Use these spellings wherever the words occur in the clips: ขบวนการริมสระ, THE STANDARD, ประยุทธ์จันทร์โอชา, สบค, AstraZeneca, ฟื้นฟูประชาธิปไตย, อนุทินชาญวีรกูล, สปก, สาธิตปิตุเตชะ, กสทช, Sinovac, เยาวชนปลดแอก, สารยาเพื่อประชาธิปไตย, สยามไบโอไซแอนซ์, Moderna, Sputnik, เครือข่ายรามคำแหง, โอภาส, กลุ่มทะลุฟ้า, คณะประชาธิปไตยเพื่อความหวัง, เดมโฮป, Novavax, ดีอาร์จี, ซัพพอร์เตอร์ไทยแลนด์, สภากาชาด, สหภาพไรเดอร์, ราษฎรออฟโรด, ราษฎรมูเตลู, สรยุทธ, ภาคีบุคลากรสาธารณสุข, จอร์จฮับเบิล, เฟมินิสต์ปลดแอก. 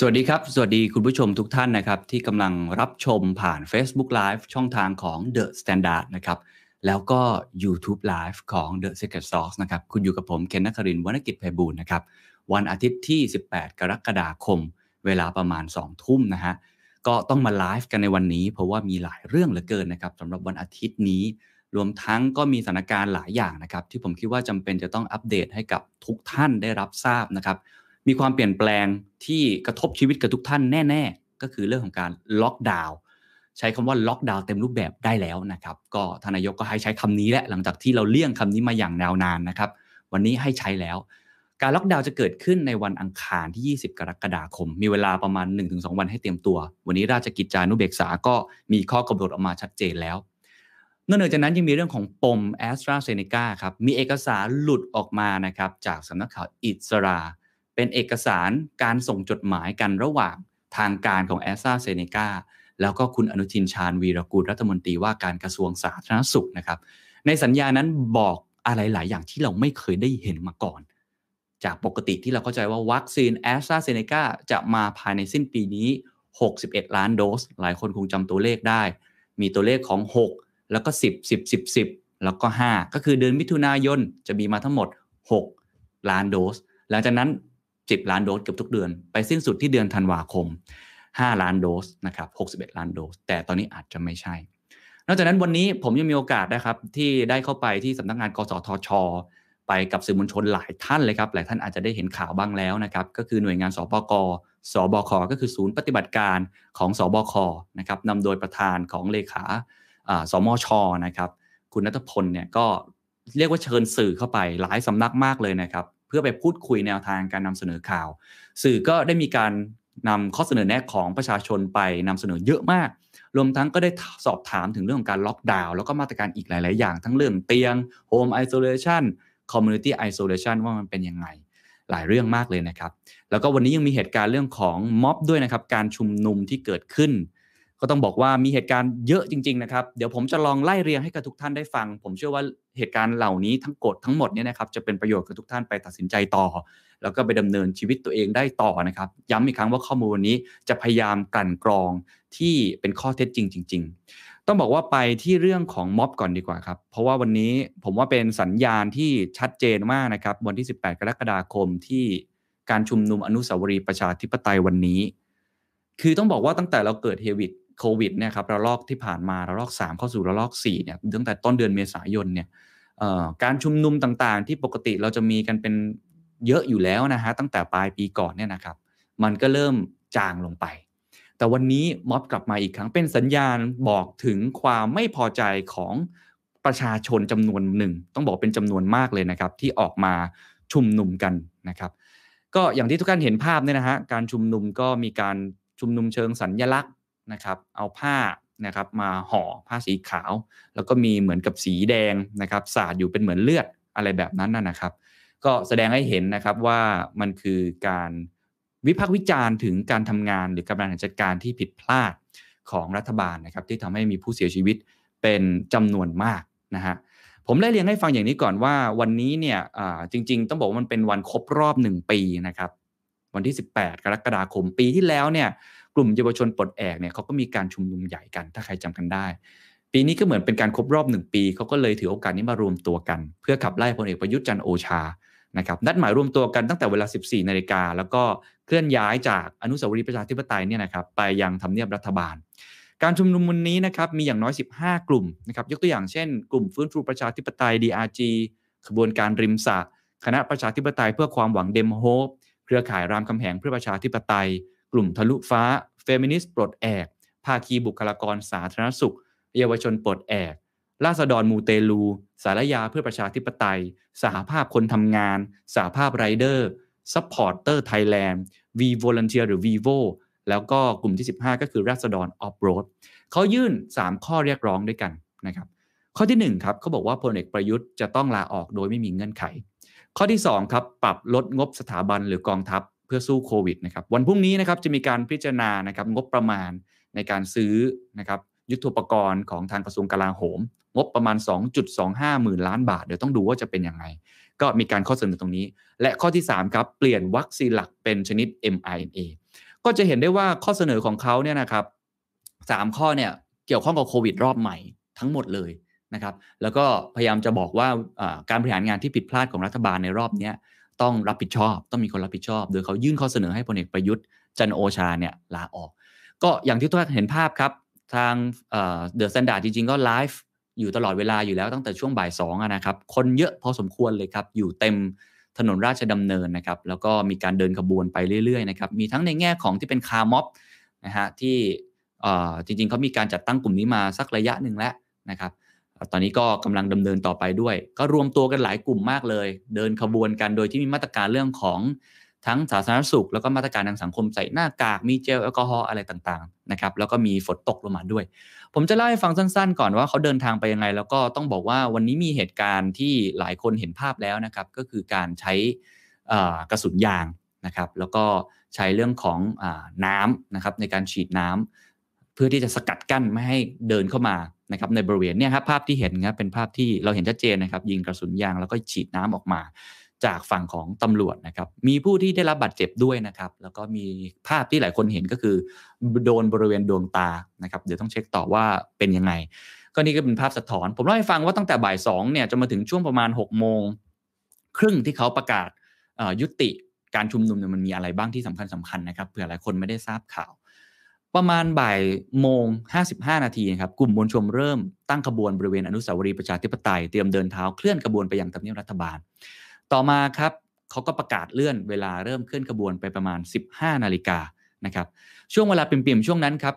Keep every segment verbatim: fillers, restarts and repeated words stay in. สวัสดีครับสวัสดีคุณผู้ชมทุกท่านนะครับที่กำลังรับชมผ่าน Facebook Live ช่องทางของ The Standard นะครับแล้วก็ YouTube Live ของ The Secret Sauce นะครับคุณอยู่กับผมเคนนครินทร์วรรณกิจไพบูลย์นะครับวันอาทิตย์ที่สิบแปดกรกฎาคมเวลาประมาณ สองทุ่มนะฮะก็ต้องมาไลฟ์กันในวันนี้เพราะว่ามีหลายเรื่องเหลือเกินนะครับสำหรับวันอาทิตย์นี้รวมทั้งก็มีสถานการณ์หลายอย่างนะครับที่ผมคิดว่าจำเป็นจะต้องอัปเดตให้กับทุกท่านได้รับทราบนะครับมีความเปลี่ยนแปลงที่กระทบชีวิตกับทุกท่านแน่ๆก็คือเรื่องของการล็อกดาวน์ใช้คำว่าล็อกดาวน์เต็มรูปแบบได้แล้วนะครับก็ท่านนายกก็ให้ใช้คำนี้แหละหลังจากที่เราเลี่ยงคำนี้มาอย่างยาวนานนะครับวันนี้ให้ใช้แล้วการล็อกดาวน์จะเกิดขึ้นในวันอังคารที่ยี่สิบกรกฎาคมมีเวลาประมาณ หนึ่งถึงสอง วันให้เตรียมตัววันนี้ราชกิจจานุเบกษาก็มีข้อกำหนดออกมาชัดเจนแล้วนอกจากนั้นยังมีเรื่องของปม AstraZeneca ครับมีเอกสารหลุดออกมานะครับจากสำนักข่าวอิสราเป็นเอกสารการส่งจดหมายกันระหว่างทางการของ AstraZeneca แล้วก็คุณอนุทินชาญวีรกูลรัฐมนตรีว่าการกระทรวงสาธารณสุขนะครับในสัญญานั้นบอกอะไรหลายอย่างที่เราไม่เคยได้เห็นมาก่อนจากปกติที่เราเข้าใจว่าวัคซีน AstraZeneca จะมาภายในสิ้นปีนี้หกสิบเอ็ดล้านโดสหลายคนคงจำตัวเลขได้มีตัวเลขของหกแล้วก็สิบ สิบ สิบ สิบแล้วก็ห้าก็คือเดือนมิถุนายนจะมีมาทั้งหมดหกล้านโดสหลังจากนั้นสิบล้านโดสเกือบทุกเดือนไปสิ้นสุดที่เดือนธันวาคมห้าล้านโดสนะครับหกสิบเอ็ดล้านโดสแต่ตอนนี้อาจจะไม่ใช่นอกจากนั้นวันนี้ผมยังมีโอกาสนะครับที่ได้เข้าไปที่สำนักงานกสทช.ไปกับสื่อมวลชนหลายท่านเลยครับหลายท่านอาจจะได้เห็นข่าวบ้างแล้วนะครับก็คือหน่วยงานสปก.สบค.ก็คือศูนย์ปฏิบัติการของสบค.นะครับนำโดยประธานของเลขาสมช.นะครับคุณณัฐพลเนี่ยก็เรียกว่าเชิญสื่อเข้าไปหลายสำนักมากเลยนะครับเพื่อไปพูดคุยแนวทางการนำเสนอข่าวสื่อก็ได้มีการนำข้อเสนอแนะของประชาชนไปนำเสนอเยอะมากรวมทั้งก็ได้สอบถามถึงเรื่องของการล็อกดาวน์แล้วก็มาตรการอีกหลายๆอย่างทั้งเรื่องเตียงโฮมไอโซเลชันคอมมูนิตี้ไอโซเลชันว่ามันเป็นยังไงหลายเรื่องมากเลยนะครับแล้วก็วันนี้ยังมีเหตุการณ์เรื่องของม็อบด้วยนะครับการชุมนุมที่เกิดขึ้นก็ต้องบอกว่ามีเหตุการณ์เยอะจริงๆนะครับเดี๋ยวผมจะลองไล่เรียงให้กับทุกท่านได้ฟังผมเชื่อว่าเหตุการณ์เหล่านี้ทั้งกฎทั้งหมดเนี่ยนะครับจะเป็นประโยชน์กับทุกท่านไปตัดสินใจต่อแล้วก็ไปดำเนินชีวิตตัวเองได้ต่อนะครับย้ำอีกครั้งว่าข้อมูลวันนี้จะพยายามกลั่นกรองที่เป็นข้อเท็จจริงจริงๆต้องบอกว่าไปที่เรื่องของม็อบก่อนดีกว่าครับเพราะว่าวันนี้ผมว่าเป็นสัญญาณที่ชัดเจนมากนะครับวันที่สิบแปดกรกฎาคมที่การชุมนุมอนุสาวรีย์ประชาธิปไตยวันนี้คือต้องบอกว่าตั้งแต่เราเกิดเฮวิดโควิดเนี่ยครับระลอกที่ผ่านมาระลอกสามเข้าสู่ระลอกสี่เนี่ยตั้งแต่ต้นเดือนเมษายนเนี่ยการชุมนุมต่างๆที่ปกติเราจะมีกันเป็นเยอะอยู่แล้วนะฮะตั้งแต่ปลายปีก่อนเนี่ยนะครับมันก็เริ่มจางลงไปแต่วันนี้ม็อบกลับมาอีกครั้งเป็นสัญญาณบอกถึงความไม่พอใจของประชาชนจำนวนหนึ่งต้องบอกเป็นจำนวนมากเลยนะครับที่ออกมาชุมนุมกันนะครับก็อย่างที่ทุกท่านเห็นภาพเนี่ยนะฮะการชุมนุมก็มีการชุมนุมเชิงสัญลักษณ์นะครับเอาผ้านะครับมาห่อผ้าสีขาวแล้วก็มีเหมือนกับสีแดงนะครับสาดอยู่เป็นเหมือนเลือดอะไรแบบนั้นน่ะนะครับก็แสดงให้เห็นนะครับว่ามันคือการวิพากษ์วิจารณ์ถึงการทำงานหรือการบริหารจัดการที่ผิดพลาดของรัฐบาลนะครับที่ทำให้มีผู้เสียชีวิตเป็นจำนวนมากนะฮะผมได้เรียงให้ฟังอย่างนี้ก่อนว่าวันนี้เนี่ยจริงๆต้องบอกว่ามันเป็นวันครบรอบหนึ่งปีนะครับวันที่สิบแปดกรกฎาคมปีที่แล้วเนี่ยกลุ่มเยาวชนปลดแอกเนี่ยเขาก็มีการชุมนุมใหญ่กันถ้าใครจำกันได้ปีนี้ก็เหมือนเป็นการครบรอบหนึ่งปีเขาก็เลยถือโอกาสนี้มารวมตัวกันเพื่อขับไล่พลเอกประยุทธ์จันทร์โอชานะครับนัดหมายรวมตัวกันตั้งแต่เวลา สิบสี่นาฬิกาแล้วก็เคลื่อนย้ายจากอนุสาวรีย์ประชาธิปไตยเนี่ยนะครับไปยังทำเนียบรัฐบาลการชุมนุมวันนี้นะครับมีอย่างน้อยสิบห้ากลุ่มนะครับยกตัวอย่างเช่นกลุ่มฟื้นฟูประชาธิปไตย ดี อาร์ จี ขบวนการริมสระคณะประชาธิปไตยเพื่อความหวังเดมโฮปเครือข่ายรามคำแหงเพื่อประชาธิปไตยกลุ่มทะลุฟ้าเฟมินิสต์ปลดแอกภาคีบุคลากรสาธารณสุขเยาวชนปลดแอกราษฎรมูเตลูสารยาเพื่อประชาธิปไตยสหภาพคนทำงานสหภาพไรเดอร์ซัพพอร์เตอร์ไทยแลนด์ V Volunteer หรือ Vivo แล้วก็กลุ่มที่สิบห้าก็คือราษฎรออฟโรด เขายื่นสามข้อเรียกร้องด้วยกันนะครับข้อที่หนึ่งครับเขาบอกว่าพลเอกประยุทธ์จะต้องลาออกโดยไม่มีเงื่อนไขข้อที่สองครับปรับลดงบสถาบันหรือกองทัพเพื่อสู้โควิดนะครับวันพรุ่งนี้นะครับจะมีการพิจารณานะครับงบประมาณในการซื้อนะครับยุทโธปกรณ์ของทางกระทรวงกลาโหมงบประมาณ สองจุดสองห้าหมื่นล้านบาทเดี๋ยวต้องดูว่าจะเป็นยังไงก็มีการข้อเสนอตรงนี้และข้อที่สามครับเปลี่ยนวัคซีนหลักเป็นชนิด เอ็ม อาร์ เอ็น เอ ก็จะเห็นได้ว่าข้อเสนอของเขาเนี่ยนะครับสามข้อเนี่ยเกี่ยวข้องกับโควิดรอบใหม่ทั้งหมดเลยนะครับแล้วก็พยายามจะบอกว่าการบริหารงานที่ผิดพลาดของรัฐบาลในรอบนี้ต้องรับผิดชอบต้องมีคนรับผิดชอบโดยเขายื่นข้อเสนอให้พลเอกประยุทธ์จันทร์โอชาเนี่ยลาออกก็อย่างที่ทุกท่านเห็นภาพครับทางThe Standardจริงๆก็ไลฟ์อยู่ตลอดเวลาอยู่แล้วตั้งแต่ช่วงบ่ายสองนะครับคนเยอะพอสมควรเลยครับอยู่เต็มถนนราชดำเนินนะครับแล้วก็มีการเดินขบวนไปเรื่อยๆนะครับมีทั้งในแง่ของที่เป็นคาร์ม็อบนะฮะที่จริงๆเขามีการจัดตั้งกลุ่มนี้มาสักระยะหนึ่งแล้วนะครับตอนนี้ก็กำลังดำเนินต่อไปด้วยก็รวมตัวกันหลายกลุ่มมากเลยเดินขบวนกันโดยที่มีมาตรการเรื่องของทั้งสาธารณสุขแล้วก็มาตรการทางสังคมใส่หน้ากากมีเจลแอลกอฮอล์อะไรต่างๆนะครับแล้วก็มีฝนตกลงมาด้วยผมจะเล่าให้ฟังสั้นๆก่อนว่าเขาเดินทางไปยังไงแล้วก็ต้องบอกว่าวันนี้มีเหตุการณ์ที่หลายคนเห็นภาพแล้วนะครับก็คือการใช้กระสุนยางนะครับแล้วก็ใช้เรื่องของน้ำนะครับในการฉีดน้ำเพื่อที่จะสกัดกั้นไม่ให้เดินเข้ามานะครับในบริเวณเนี่ยครับภาพที่เห็นครับเป็นภาพที่เราเห็นชัดเจนนะครับยิงกระสุนยางแล้วก็ฉีดน้ำออกมาจากฝั่งของตำรวจนะครับมีผู้ที่ได้รับบาดเจ็บด้วยนะครับแล้วก็มีภาพที่หลายคนเห็นก็คือโดนบริเวณดวงตานะครับเดี๋ยวต้องเช็คต่อว่าเป็นยังไงก็นี่ก็เป็นภาพสะท้อนผมเล่าให้ฟังว่าตั้งแต่บ่ายสองเนี่ยจนมาถึงช่วงประมาณหกโมงครึ่งที่เขาประกาศยุติการชุมนุมเนี่ยมันมีอะไรบ้างที่สำคัญสำคัญนะครับเผื่อหลายคนไม่ได้ทราบข่าวประมาณบ่ายโมงห้าสิบห้านาทีครับกลุ่มมวลชนเริ่มตั้งขบวนบริเวณอนุสาวรีย์ประชาธิปไตยเตรียมเดินเท้าเคลื่อนขบวนไปยังทำเนียบรัฐบาลต่อมาครับเขาก็ประกาศเลื่อนเวลาเริ่มเคลื่อนขบวนไปประมาณ สิบห้านาฬิกา นนะครับช่วงเวลาเปลี่ยนๆช่วงนั้นครั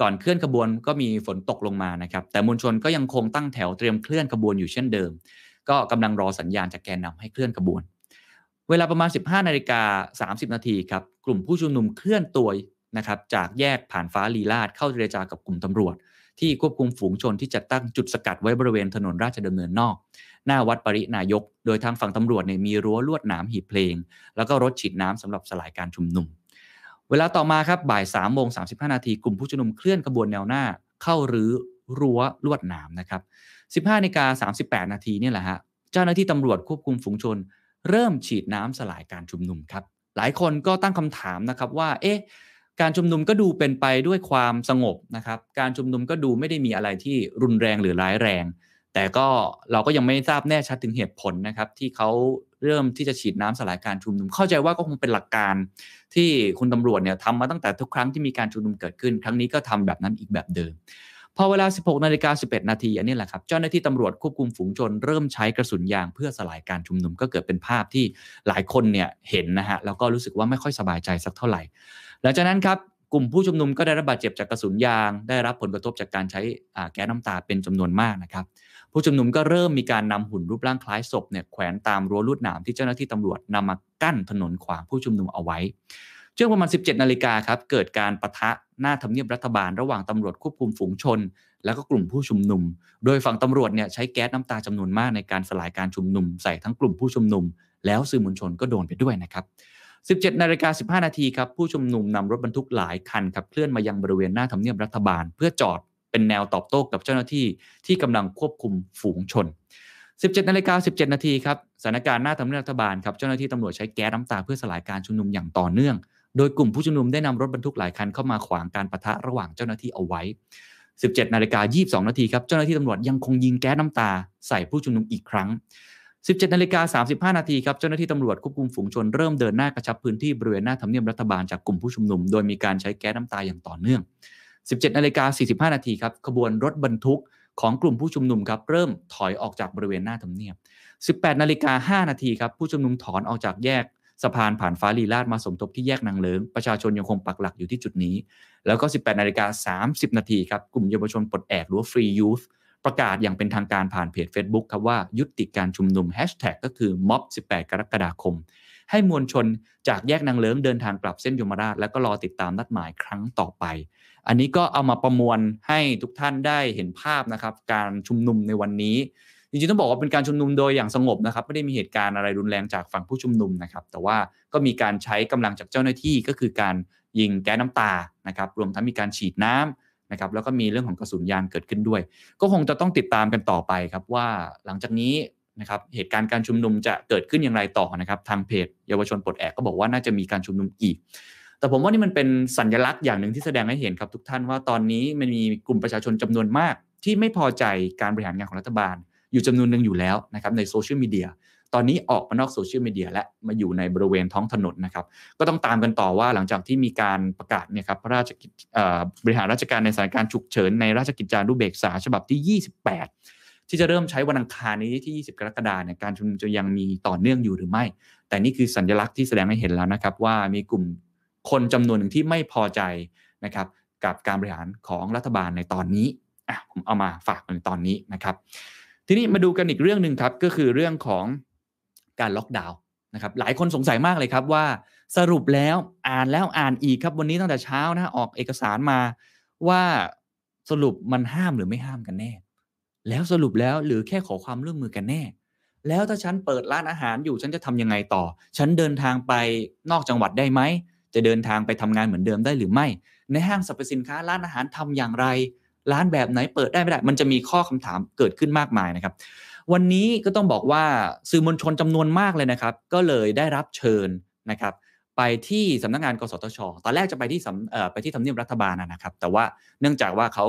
บก่อนเคลื่อนขบวนก็มีฝนตกลงมานะครับแต่มวลชนก็ยังคงตั้งแถวเตรียมเคลื่อนขบวนอยู่เช่นเดิมก็กำลังรอสัญญาณจากแกนนำให้เคลื่อนขบวนเวลาประมาณ สิบห้านาฬิกาสามสิบนาที นครับกลุ่มผู้ชุมนุมเคลื่อนตัวนะครับจากแยกผ่านฟ้าลีลาศเข้าเจรจากับกลุ่มตำรวจที่ควบคุมฝูงชนที่จัดตั้งจุดสกัดไว้บริเวณถนนราชดำเนินนอกหน้าวัดปรินายกโดยทางฝั่งตำรวจเนี่ยมีรั้วลวดหนามหีบเพลงแล้วก็รถฉีดน้ำสำหรับสลายการชุมนุมเวลาต่อมาครับบ่าย สามโมงสามสิบห้านาที นกลุ่มผู้ชุมนุมเคลื่อนขบวนแนวหน้าเข้ารื้อรั้วลวดหนามนะครับ สิบห้านาฬิกาสามสิบแปดนาที นนี่แหละฮะเจ้าหน้าที่ตำรวจควบคุมฝูงชนเริ่มฉีดน้ำสลายการชุมนุมครับหลายคนก็ตั้งคำถามนะครับว่าเอ๊ะการชุมนุมก็ดูเป็นไปด้วยความสงบนะครับการชุมนุมก็ดูไม่ได้มีอะไรที่รุนแรงหรือร้ายแรงแต่ก็เราก็ยังไม่ทราบแน่ชัดถึงเหตุผลนะครับที่เขาเริ่มที่จะฉีดน้ำสลายการชุมนุมเข้าใจว่าก็คงเป็นหลักการที่คุณตำรวจเนี่ยทำมาตั้งแต่ทุกครั้งที่มีการชุมนุมเกิดขึ้นครั้งนี้ก็ทำแบบนั้นอีกแบบเดิมพอเวลา สิบหกนาฬิกาสิบเอ็ดนาที อันนี้แหละครับเจ้าหน้าที่ตำรวจควบคุมฝูงชนเริ่มใช้กระสุนยางเพื่อสลายการชุมนุมก็เกิดเป็นภาพที่หลายคนเนี่ยเห็นนะฮะแล้วก็รู้สึกว่าไม่ค่อยสบายใจสักเท่าไหร่หลังจากนั้นครับกลุ่มผู้ชุมนุมก็ได้รับบาดเจ็บจากกระสุนยางได้รับผลกระทบจากการใช้แก๊สน้ำตาเป็นจำนวนมากนะครับผู้ชุมนุมก็เริ่มมีการนำหุ่นรูปร่างคล้ายศพเนี่ยแขวนตามรั้วลวดหนามที่เจ้าหน้าที่ตำรวจนำมากั้นถนนขวางผู้ชุมนุมเอาไว้ช่วงประมาณ สิบเจ็ดนาฬิกาครับเกิดการปะทะหน้าทำเนียบรัฐบาลระหว่างตำรวจควบคุมฝูงชนแล้วก็กลุ่มผู้ชุมนุมโดยฝั่งตำรวจเนี่ยใช้แก๊สน้ำตาจำนวนมากในการสลายการชุมนุมใส่ทั้งกลุ่มผู้ชุมนุมแล้วสื่อมวลชนก็โดนไปด้วยนะครับสิบเจ็ดนาฬิกาสิบห้านาทีครับผู้ชุมนุมนำรถบรรทุกหลายคันขับเคลื่อนมายังบริเวณหน้าทำเนียบรัฐบาลเพื่อจอดเป็นแนวตอบโต้กับเจ้าหน้าที่ที่กำลังควบคุมฝูงชน สิบเจ็ดนาฬิกาสิบเจ็ดนาทีครับสถานการณ์หน้าทำเนียบรัฐบาลครับเจ้าหน้าที่ตำรวจใช้แก๊สน้ำตาเพื่อสลายการชุมนุมอย่างต่อเนื่องโดยกลุ่มผู้ชุมนุมได้นำรถบรรทุกหลายคันเข้ามาขวางการปะทะระหว่างเจ้าหน้าที่เอาไว้ สิบเจ็ดนาฬิกายี่สิบสองนาทีครับเจ้าหน้าที่ตำรวจยังคงยิงแก๊สน้ำตาใส่ผู้ชุมนุมอีกครั้งสิบเจ็ดนาฬิกาสามสิบห้านาทีครับเจ้าหน้าที่ตำรวจควบคุมฝูงชนเริ่มเดินหน้ากระชับพื้นที่บริเวณหน้าทำเนียบรัฐบาลจากกลุ่มผู้ชุมนุมโดยมีการใช้แก๊สน้ำตาอย่างต่อเนื่อง สิบเจ็ดนาฬิกาสี่สิบห้านาทีครับขบวนรถบรรทุกของกลุ่มผู้ชุมนุมครับเริ่มถอยออกจากบริเวณหน้าทำเนียบ สิบแปดนาฬิกาห้านาทีครับผู้ชุมนุมถอนออกจากแยกสะพานผ่านฟ้าลีลาศมาสมทบที่แยกนางเลิ้งประชาชนยังคงปักหลักอยู่ที่จุดนี้แล้วก็ สิบแปดนาฬิกาสามสิบนาทีครับกลุ่มเยาวชนปลดแอกหรือ Free Youthประกาศอย่างเป็นทางการผ่านเพจ Facebook ครับว่ายุติการชุมนุมแฮชแท็กก็คือม็อบสิบแปดกรกฎาคมให้มวลชนจากแยกนางเลิ้งเดินทางกลับเส้นยมราชและก็รอติดตามนัดหมายครั้งต่อไป อันนี้ก็เอามาประมวลให้ทุกท่านได้เห็นภาพนะครับการชุมนุมในวันนี้จริงๆต้องบอกว่าเป็นการชุมนุมโดยอย่างสงบนะครับไม่ได้มีเหตุการณ์อะไรรุนแรงจากฝั่งผู้ชุมนุมนะครับแต่ว่าก็มีการใช้กำลังจากเจ้าหน้าที่ก็คือการยิงแก๊สน้ำตานะครับรวมทั้งมีการฉีดน้ำนะครับแล้วก็มีเรื่องของกระสุนยางเกิดขึ้นด้วยก็คงจะต้องติดตามกันต่อไปครับว่าหลังจากนี้นะครับเหตุการณ์การชุมนุมจะเกิดขึ้นอย่างไรต่อนะครับทางเพจเยาวชนปลดแอกก็บอกว่าน่าจะมีการชุมนุมอีกแต่ผมว่านี่มันเป็นสัญลักษณ์อย่างหนึ่งที่แสดงให้เห็นครับทุกท่านว่าตอนนี้มันมีกลุ่มประชาชนจำนวนมากที่ไม่พอใจการบริหารงานของรัฐบาลอยู่จำนวนหนึ่งอยู่แล้วนะครับในโซเชียลมีเดียตอนนี้ออกมานอกโซเชียลมีเดียและมาอยู่ในบริเวณท้องถนนนะครับก็ต้องตามกันต่อว่าหลังจากที่มีการประกาศเนี่ยครับพระราชกิจบริหารราชการในสถานการณ์ฉุกเฉินในราชกิจจานุเบกษาฉบับที่ยี่สิบแปดที่จะเริ่มใช้วันอังคารนี้ที่ยี่สิบกรกฎาคมเนี่ยการชุมนุมจะยังมีต่อเนื่องอยู่หรือไม่แต่นี่คือสัญลักษณ์ที่แสดงให้เห็นแล้วนะครับว่ามีกลุ่มคนจำนวนหนึ่งที่ไม่พอใจนะครับกับการบริหารของรัฐบาลในตอนนี้อ่ะผมเอามาฝากในตอนนี้นะครับทีนี้มาดูกันอีกเรื่องนึงครับก็คือเรื่องของการล็อกดาวน์นะครับหลายคนสงสัยมากเลยครับว่าสรุปแล้วอ่านแล้วอ่านอีกครับวันนี้ตั้งแต่เช้านะออกเอกสารมาว่าสรุปมันห้ามหรือไม่ห้ามกันแน่แล้วสรุปแล้วหรือแค่ขอความร่วมมือกันแน่แล้วถ้าฉันเปิดร้านอาหารอยู่ฉันจะทำยังไงต่อฉันเดินทางไปนอกจังหวัดได้ไหมจะเดินทางไปทำงานเหมือนเดิมได้หรือไม่ในห้างสรรพสินค้าร้านอาหารทำอย่างไรร้านแบบไหนเปิดได้ไม่ได้มันจะมีข้อคำถามเกิดขึ้นมากมายนะครับวันนี้ก็ต้องบอกว่าสื่อมวลชนจำนวนมากเลยนะครับก็เลยได้รับเชิญนะครับไปที่สำนักงานกสทช.ตอนแรกจะไปที่เอ่อไปที่ทำเนียบรัฐบาลนะครับแต่ว่าเนื่องจากว่าเขา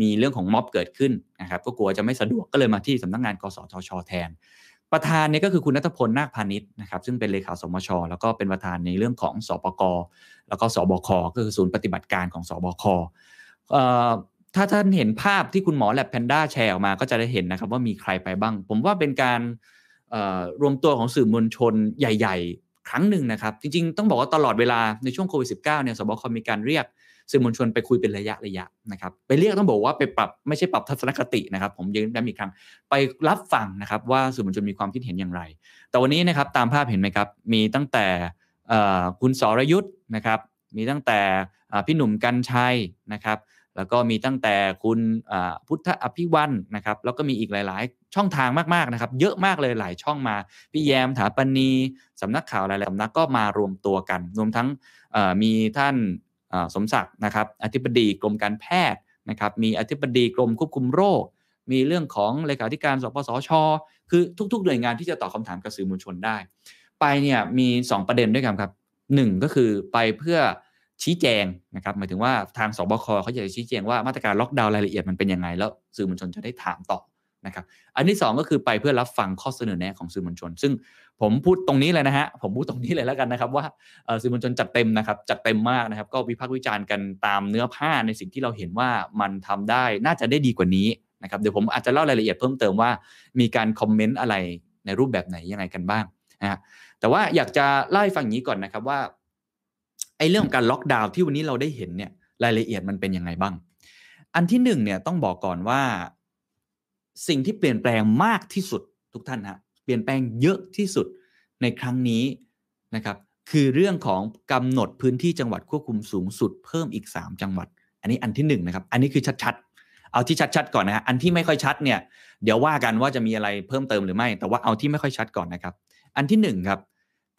มีเรื่องของม็อบเกิดขึ้นนะครับก็กลัวจะไม่สะดวกก็เลยมาที่สำนักงานกสทช.แทนประธานเนี่ยก็คือคุณณัฐพลนาคพานิชนะครับซึ่งเป็นเลขาสมช.แล้วก็เป็นประธานในเรื่องของสปก.แล้วก็สบค.ก็คือศูนย์ปฏิบัติการของสบค.เอ่อถ้าท่านเห็นภาพที่คุณหมอแลบแพนด้าแชร์ออกมาก็จะได้เห็นนะครับว่ามีใครไปบ้างผมว่าเป็นการรวมตัวของสื่อมวลชนใหญ่ๆครั้งหนึ่งนะครับจริงๆต้องบอกว่าตลอดเวลาในช่วงโควิด สิบเก้า เนี่ยสบคมีการเรียกสื่อมวลชนไปคุยเป็นระยะระยะนะครับไปเรียกต้องบอกว่าไปปรับไม่ใช่ปรับทัศนคตินะครับผมย้ำย้ำอีกครั้งไปรับฟังนะครับว่าสื่อมวลชนมีความคิดเห็นอย่างไรแต่วันนี้นะครับตามภาพเห็นไหมครับมีตั้งแต่คุณสรยุทธนะครับมีตั้งแต่พี่หนุ่มกัญชัยนะครับแล้วก็มีตั้งแต่คุณพุทธอภิวันนะครับแล้วก็มีอีกหลายๆช่องทางมากๆนะครับเยอะมากเลยหลายช่องมาพี่แยมถาปณีสำนักข่าวหลายๆสำนักก็มารวมตัวกันรวมทั้งมีท่านสมศักดิ์นะครับอธิบดีกรมการแพทย์นะครับมีอธิบดีกรมควบคุมโรคมีเรื่องของเลขาธิการสปสช.คือทุกๆหน่วยงานที่จะตอบคำถามกับสื่อมวลชนได้ไปเนี่ยมีสองประเด็นด้วยกันครับหนึ่งก็คือไปเพื่อชี้แจงนะครับหมายถึงว่าทางสบคเขาอยากจะชี้แจงว่ามาตรการล็อกดาวน์รายละเอียดมันเป็นยังไงแล้วสื่อมวลชนจะได้ถามต่อนะครับอันที่สองก็คือไปเพื่อรับฟังข้อเสนอแนะของสื่อมวลชนซึ่งผมพูดตรงนี้เลยนะฮะผมพูดตรงนี้เลยแล้วกันนะครับว่าสื่อมวลชนจัดเต็มนะครับจัดเต็มมากนะครับก็วิพากษ์วิจารณ์กันตามเนื้อผ้าในสิ่งที่เราเห็นว่ามันทำได้น่าจะได้ดีกว่านี้นะครับเดี๋ยวผมอาจจะเล่ารายละเอียดเพิ่มเติมว่ามีการคอมเมนต์อะไรในรูปแบบไหนยังไงกันบ้างนะฮะแต่ว่าอยากจะเล่าให้ฟังอย่างนี้ก่อนนะครับว่าไอ้เรื่องของการล็อกดาวน์ที่วันนี้เราได้เห็นเนี่ยรายละเอียดมันเป็นยังไงบ้างอันที่หนึ่งเนี่ยต้องบอกก่อนว่าสิ่งที่เปลี่ยนแปลงมากที่สุดทุกท่านฮะเปลี่ยนแปลงเยอะที่สุดในครั้งนี้นะครับคือเรื่องของกำหนดพื้นที่จังหวัดควบคุมสูงสุดเพิ่มอีกสามจังหวัดอันนี้อันที่หนึ่งนะครับอันนี้คือชัดๆเอาที่ชัดๆก่อนนะฮะอันที่ไม่ค่อยชัดเนี่ยเดี๋ยวว่ากันว่าจะมีอะไรเพิ่มเติมหรือไม่แต่ว่าเอาที่ไม่ค่อยชัดก่อนนะครับอันที่หนึ่งครับ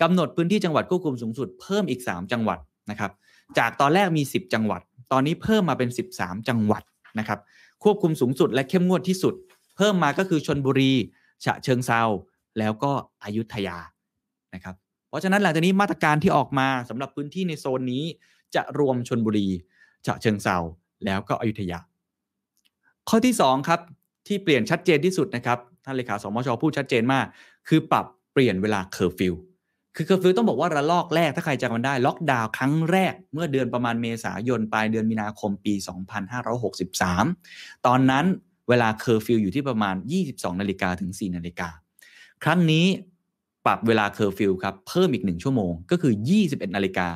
กำหนดพื้นที่จังหวัดควบคุมสูงสุดเพิ่มอีกสามจังหวัดนะครับจากตอนแรกมีสิบจังหวัดตอนนี้เพิ่มมาเป็นสิบสามจังหวัดนะครับควบคุมสูงสุดและเข้มงวดที่สุดเพิ่มมาก็คือชลบุรีฉะเชิงเทราแล้วก็อยุธยานะครับเพราะฉะนั้นหลังจากนี้มาตรการที่ออกมาสำหรับพื้นที่ในโซนนี้จะรวมชลบุรีฉะเชิงเทราแล้วก็อยุธยาข้อที่สองครับที่เปลี่ยนชัดเจนที่สุดนะครับท่านเลขาสมช.พูดชัดเจนมากคือปรับเปลี่ยนเวลาเคอร์ฟิวคือเคอร์ฟิวต้องบอกว่าระลอกแรกถ้าใครจำกันได้ล็อกดาวน์ครั้งแรกเมื่อเดือนประมาณเมษายนปลายเดือนมีนาคมปีสองพันห้าร้อยหกสิบสามตอนนั้นเวลาเคอร์ฟิวอยู่ที่ประมาณ ยี่สิบสองนาฬิกา ถึง สี่นาฬิกาครั้งนี้ปรับเวลาเคอร์ฟิวครับเพิ่มอีกหนึ่งชั่วโมงก็คือ ยี่สิบเอ็ดนาฬิกา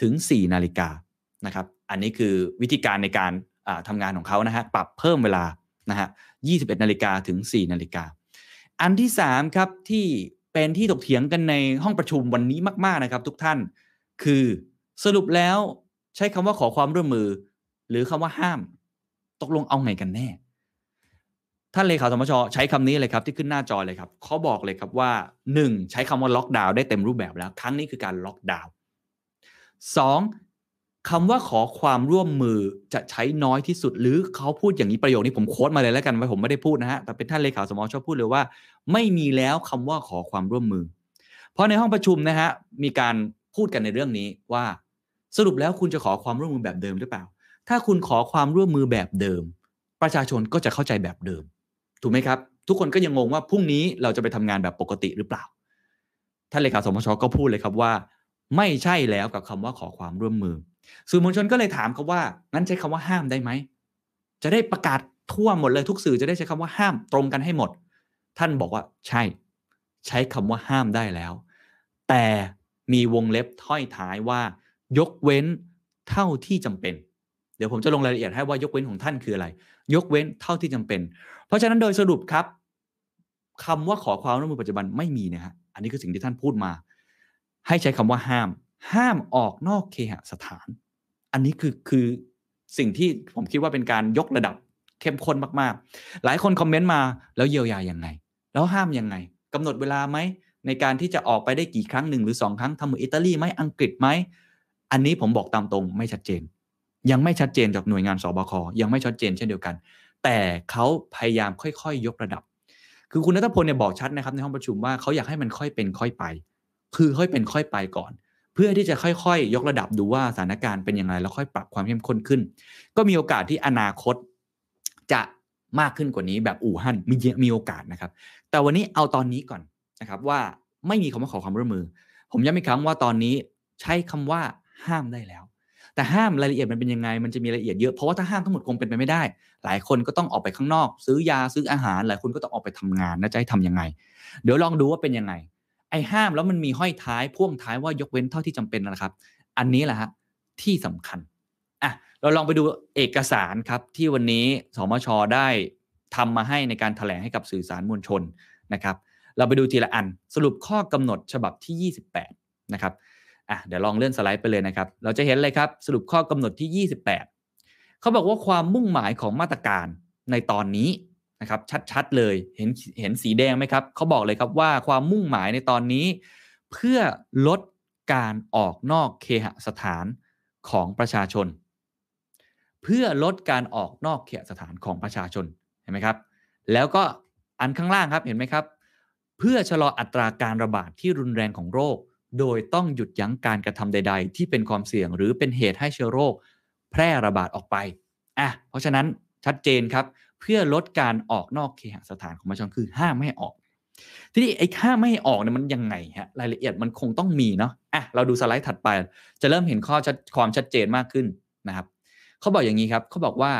ถึง สี่นาฬิกานะครับอันนี้คือวิธีการในการทำงานของเขานะฮะปรับเพิ่มเวลานะฮะ ยี่สิบเอ็ดนาฬิกา ถึง สี่นาฬิกาอันที่สามครับที่เป็นที่ถกเถียงกันในห้องประชุมวันนี้มากๆนะครับทุกท่านคือสรุปแล้วใช้คำว่าขอความร่วมมือ หรือคำว่าห้ามตกลงเอาไงกันแน่ท่านเลขาสมชใช้คำนี้เลยครับที่ขึ้นหน้าจอเลยครับเขาบอกเลยครับว่าหนึ่งใช้คำว่าล็อกดาวน์ได้เต็มรูปแบบแล้วครั้งนี้คือการล็อกดาวน์สองคำว่าขอความร่วมมือจะใช้น้อยที่สุดหรือเขาพูดอย่างนี้ประโยคนี้ผมโค้ดมาเลยแล้วกันว่าผมไม่ได้พูดนะฮะแต่เป็นท่านเลขาสมชพูดเลยว่าไม่มีแล้วคำว่าขอความร่วมมือเพราะในห้องประชุมนะฮะมีการพูดกันในเรื่องนี้ว่าสรุปแล้วคุณจะขอความร่วมมือแบบเดิมหรือเปล่าถ้าคุณขอความร่วมมือแบบเดิมประชาชนก็จะเข้าใจแบบเดิมถูกไหมครับทุกคนก็ยังงงว่าพรุ่งนี้เราจะไปทำงานแบบปกติหรือเปล่าท่านเลขาสมชก็พูดเลยครับว่าไม่ใช่แล้วกับคำว่าขอความร่วมมือสื่อมวลชนก็เลยถามเขาว่างั้นใช้คำว่าห้ามได้ไหมจะได้ประกาศทั่วหมดเลยทุกสื่อจะได้ใช้คำว่าห้ามตรงกันให้หมดท่านบอกว่าใช่ใช้คำว่าห้ามได้แล้วแต่มีวงเล็บถ้อยท้ายว่ายกเว้นเท่าที่จำเป็นเดี๋ยวผมจะลงรายละเอียดให้ว่ายกเว้นของท่านคืออะไรยกเว้นเท่าที่จำเป็นเพราะฉะนั้นโดยสรุปครับคำว่าขอความร่วมมือปัจจุบันไม่มีนะฮะอันนี้คือสิ่งที่ท่านพูดมาให้ใช้คำว่าห้ามห้ามออกนอกเคหสถานอันนี้คือคือสิ่งที่ผมคิดว่าเป็นการยกระดับเข้มข้นมากๆหลายคนคอมเมนต์มาแล้วเยียวยายังไงแล้วห้ามยังไงกำหนดเวลาไหมในการที่จะออกไปได้กี่ครั้งหนึ่งหรือสองครั้งทำเหมือนอิตาลีไหมอังกฤษไหมอันนี้ผมบอกตามตรงไม่ชัดเจนยังไม่ชัดเจนจากหน่วยงานสบคยังไม่ชัดเจนเช่นเดียวกันแต่เขาพยายามค่อยๆยกระดับคือคุณณัฐพลเนี่ยบอกชัดนะครับในห้องประชุมว่าเขาอยากให้มันค่อยเป็นค่อยไปคือค่อยเป็นค่อยไปก่อนเพื่อที่จะค่อยๆยกระดับดูว่าสถานการณ์เป็นอย่างไรแล้วค่อยปรับความเข้มข้นขึ้นก็มีโอกาสที่อนาคตจะมากขึ้นกว่านี้แบบอู่ฮั่นมีมีโอกาสนะครับแต่วันนี้เอาตอนนี้ก่อนนะครับว่าไม่มีคำว่าขอความร่วมมือผมย้ำอีกครั้งว่าตอนนี้ใช้คำว่าห้ามได้แล้วแต่ห้ามรายละเอียดมันเป็นยังไงมันจะมีรายละเอียดเยอะเพราะว่าถ้าห้ามทั้งหมดคงเป็นไปไม่ได้หลายคนก็ต้องออกไปข้างนอกซื้อยาซื้ออาหารหลายคนก็ต้องออกไปทำงานนะจะให้ทำยังไงเดี๋ยวลองดูว่าเป็นยังไงไอ้ห้ามแล้วมันมีห้อยท้ายพ่วงท้ายว่ายกเว้นเท่าที่จำเป็นนะครับอันนี้แหละฮะที่สำคัญอ่ะเราลองไปดูเอกสารครับที่วันนี้สมช.ได้ทำมาให้ในการแถลงให้กับสื่อสารมวลชนนะครับเราไปดูทีละอันสรุปข้อกำหนดฉบับที่ยี่สิบแปดนะครับอ่ะเดี๋ยวลองเลื่อนสไลด์ไปเลยนะครับเราจะเห็นเลยครับสรุปข้อกำหนดที่ยี่สิบแปดเขาบอกว่าความมุ่งหมายของมาตรการในตอนนี้นะครับชัดๆเลยเห็นเห็นสีแดงไหมครับเขาบอกเลยครับว่าความมุ่งหมายในตอนนี้เพื่อลดการออกนอกเคหสถานของประชาชนเพื่อลดการออกนอกเคหสถานของประชาชนเห็นไหมครับแล้วก็อันข้างล่างครับเห็นไหมครับเพื่อชะลออัตราการระบาดที่รุนแรงของโรคโดยต้องหยุดยั้งการกระทำใดๆที่เป็นความเสี่ยงหรือเป็นเหตุให้เชื้อโรคแพร่ระบาดออกไปอ่ะเพราะฉะนั้นชัดเจนครับเพื่อลดการออกนอกเคหสถานของประชาชนคือห้ามไม่ให้ออกทีนี้ไอ้ห้ามไม่ให้ออกเนี่ยมันยังไงฮะรายละเอียดมันคงต้องมีเนาะอ่ะเราดูสไลด์ถัดไปจะเริ่มเห็นข้อความชัดเจนมากขึ้นนะครับเขาบอกอย่างนี้ครับเขาบอกว่า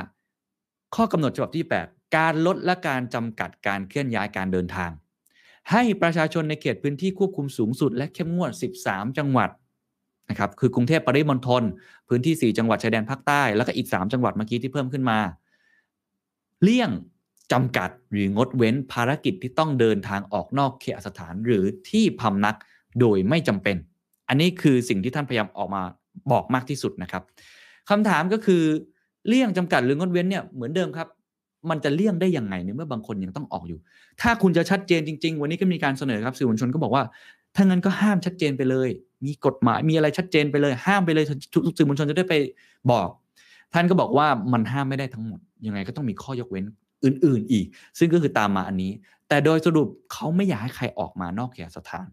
ข้อกำหนดฉบับที่แปดการลดและการจำกัดการเคลื่อนย้ายการเดินทางให้ประชาชนในเขตพื้นที่ควบคุมสูงสุดและเข้มงวดสิบสามจังหวัดนะครับคือกรุงเทพปริมณฑลพื้นที่สี่จังหวัดชายแดนภาคใต้แล้วก็อีกสามจังหวัดเมื่อกี้ที่เพิ่มขึ้นมาเลี่ยงจำกัดหรืองดเว้นภารกิจที่ต้องเดินทางออกนอกเคหสถานหรือที่พำนักโดยไม่จำเป็นอันนี้คือสิ่งที่ท่านพยายามออกมาบอกมากที่สุดนะครับคำถามก็คือเลี่ยงจำกัดหรืองดเว้นเนี่ยเหมือนเดิมครับมันจะเลี่ยงได้ยังไงเนี่ยเมื่อบางคนยังต้องออกอยู่ถ้าคุณจะชัดเจนจริงๆวันนี้ก็มีการเสนอครับสื่อมวลชนก็บอกว่าถ้างั้นก็ห้ามชัดเจนไปเลยมีกฎหมายมีอะไรชัดเจนไปเลยห้ามไปเลยสื่อมวลชนจะได้ไปบอกท่านก็บอกว่ามันห้ามไม่ได้ทั้งหมดยังไงก็ต้องมีข้อยกเว้นอื่นๆอีกซึ่งก็คือตามมาอันนี้แต่โดยสรุปเขาไม่อยากให้ใครออกมานอกเคหสถาน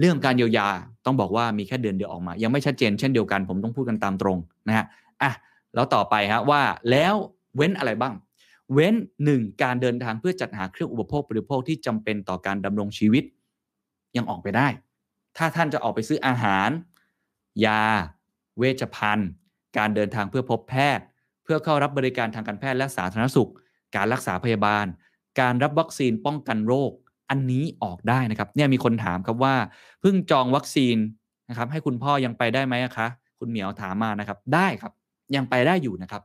เรื่องการเยียวยาต้องบอกว่ามีแค่เดือนเดียวออกมายังไม่ชัดเจนเช่นเดียวกันผมต้องพูดกันตามตรงนะฮะอ่ะแล้วต่อไปฮะว่าแล้วเว้นอะไรบ้างเว้นหนึ่งการเดินทางเพื่อจัดหาเครื่องอุปโภคบริโภคที่จำเป็นต่อการดำรงชีวิตยังออกไปได้ถ้าท่านจะออกไปซื้ออาหารยาเวชภัณฑ์การเดินทางเพื่อพบแพทย์เพื่อเข้ารับบริการทางการแพทย์และสาธารณสุขการรักษาพยาบาลการรับวัคซีนป้องกันโรคอันนี้ออกได้นะครับเนี่ยมีคนถามครับว่าเพิ่งจองวัคซีนนะครับให้คุณพ่อยังไปได้ไหมคะคุณเหมียวถามมานะครับได้ครับยังไปได้อยู่นะครับ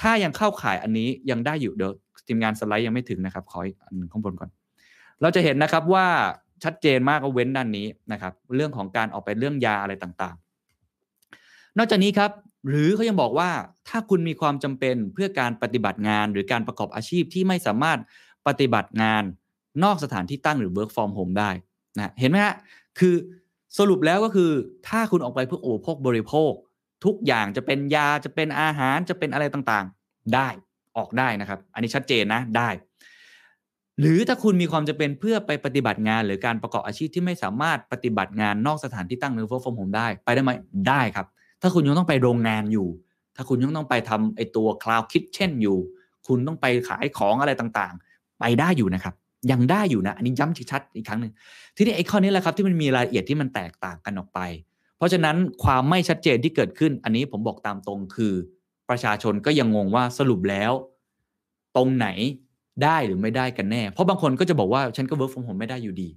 ถ้ายังเข้าข่ายอันนี้ยังได้อยู่เดี๋ยวทีมงานสไลด์ยังไม่ถึงนะครับขออีกอันนึงข้างบนก่อนเราจะเห็นนะครับว่าชัดเจนมากเอาเว้นด้านนี้นะครับเรื่องของการออกไปเรื่องยาอะไรต่างๆนอกจากนี้ครับ หรือเขายังบอกว่าถ้าคุณมีความจำเป็นเพื่อการปฏิบัติงานหรือการประกอบอาชีพที่ไม่สามารถปฏิบัติงานนอกสถานที่ตั้งหรือ work from home ได้นะเห็นไหมฮะคือสรุปแล้วก็คือถ้าคุณออกไปเพื่ออุปโภคบริโภคทุกอย่างจะเป็นยาจะเป็นอาหารจะเป็นอะไรต่างๆได้ออกได้นะครับอันนี้ชัดเจนนะได้หรือถ้าคุณมีความจำเป็นเพื่อไปปฏิบัติงานหรือการประกอบอาชีพที่ไม่สามารถปฏิบัติงานนอกสถานที่ตั้งหรือ work from home ได้ไปได้ไหมได้ครับถ้าคุณยังต้องไปโรงงานอยู่ถ้าคุณยังต้องไปทำไอตัว cloud kitchen อยู่คุณต้องไปขายของอะไรต่างๆไปได้อยู่นะครับยังได้อยู่นะอันนี้ย้ำชัดอีกครั้งนึงทีนี้ไอ้ข้อนี้แหละครับที่มันมีรายละเอียดที่มันแตกต่างกันออกไปเพราะฉะนั้นความไม่ชัดเจนที่เกิดขึ้นอันนี้ผมบอกตามตรงคือประชาชนก็ยังงงว่าสรุปแล้วตรงไหนได้หรือไม่ได้กันแน่เพราะบางคนก็จะบอกว่าฉันก็ work from home ไม่ได้อยู่ดี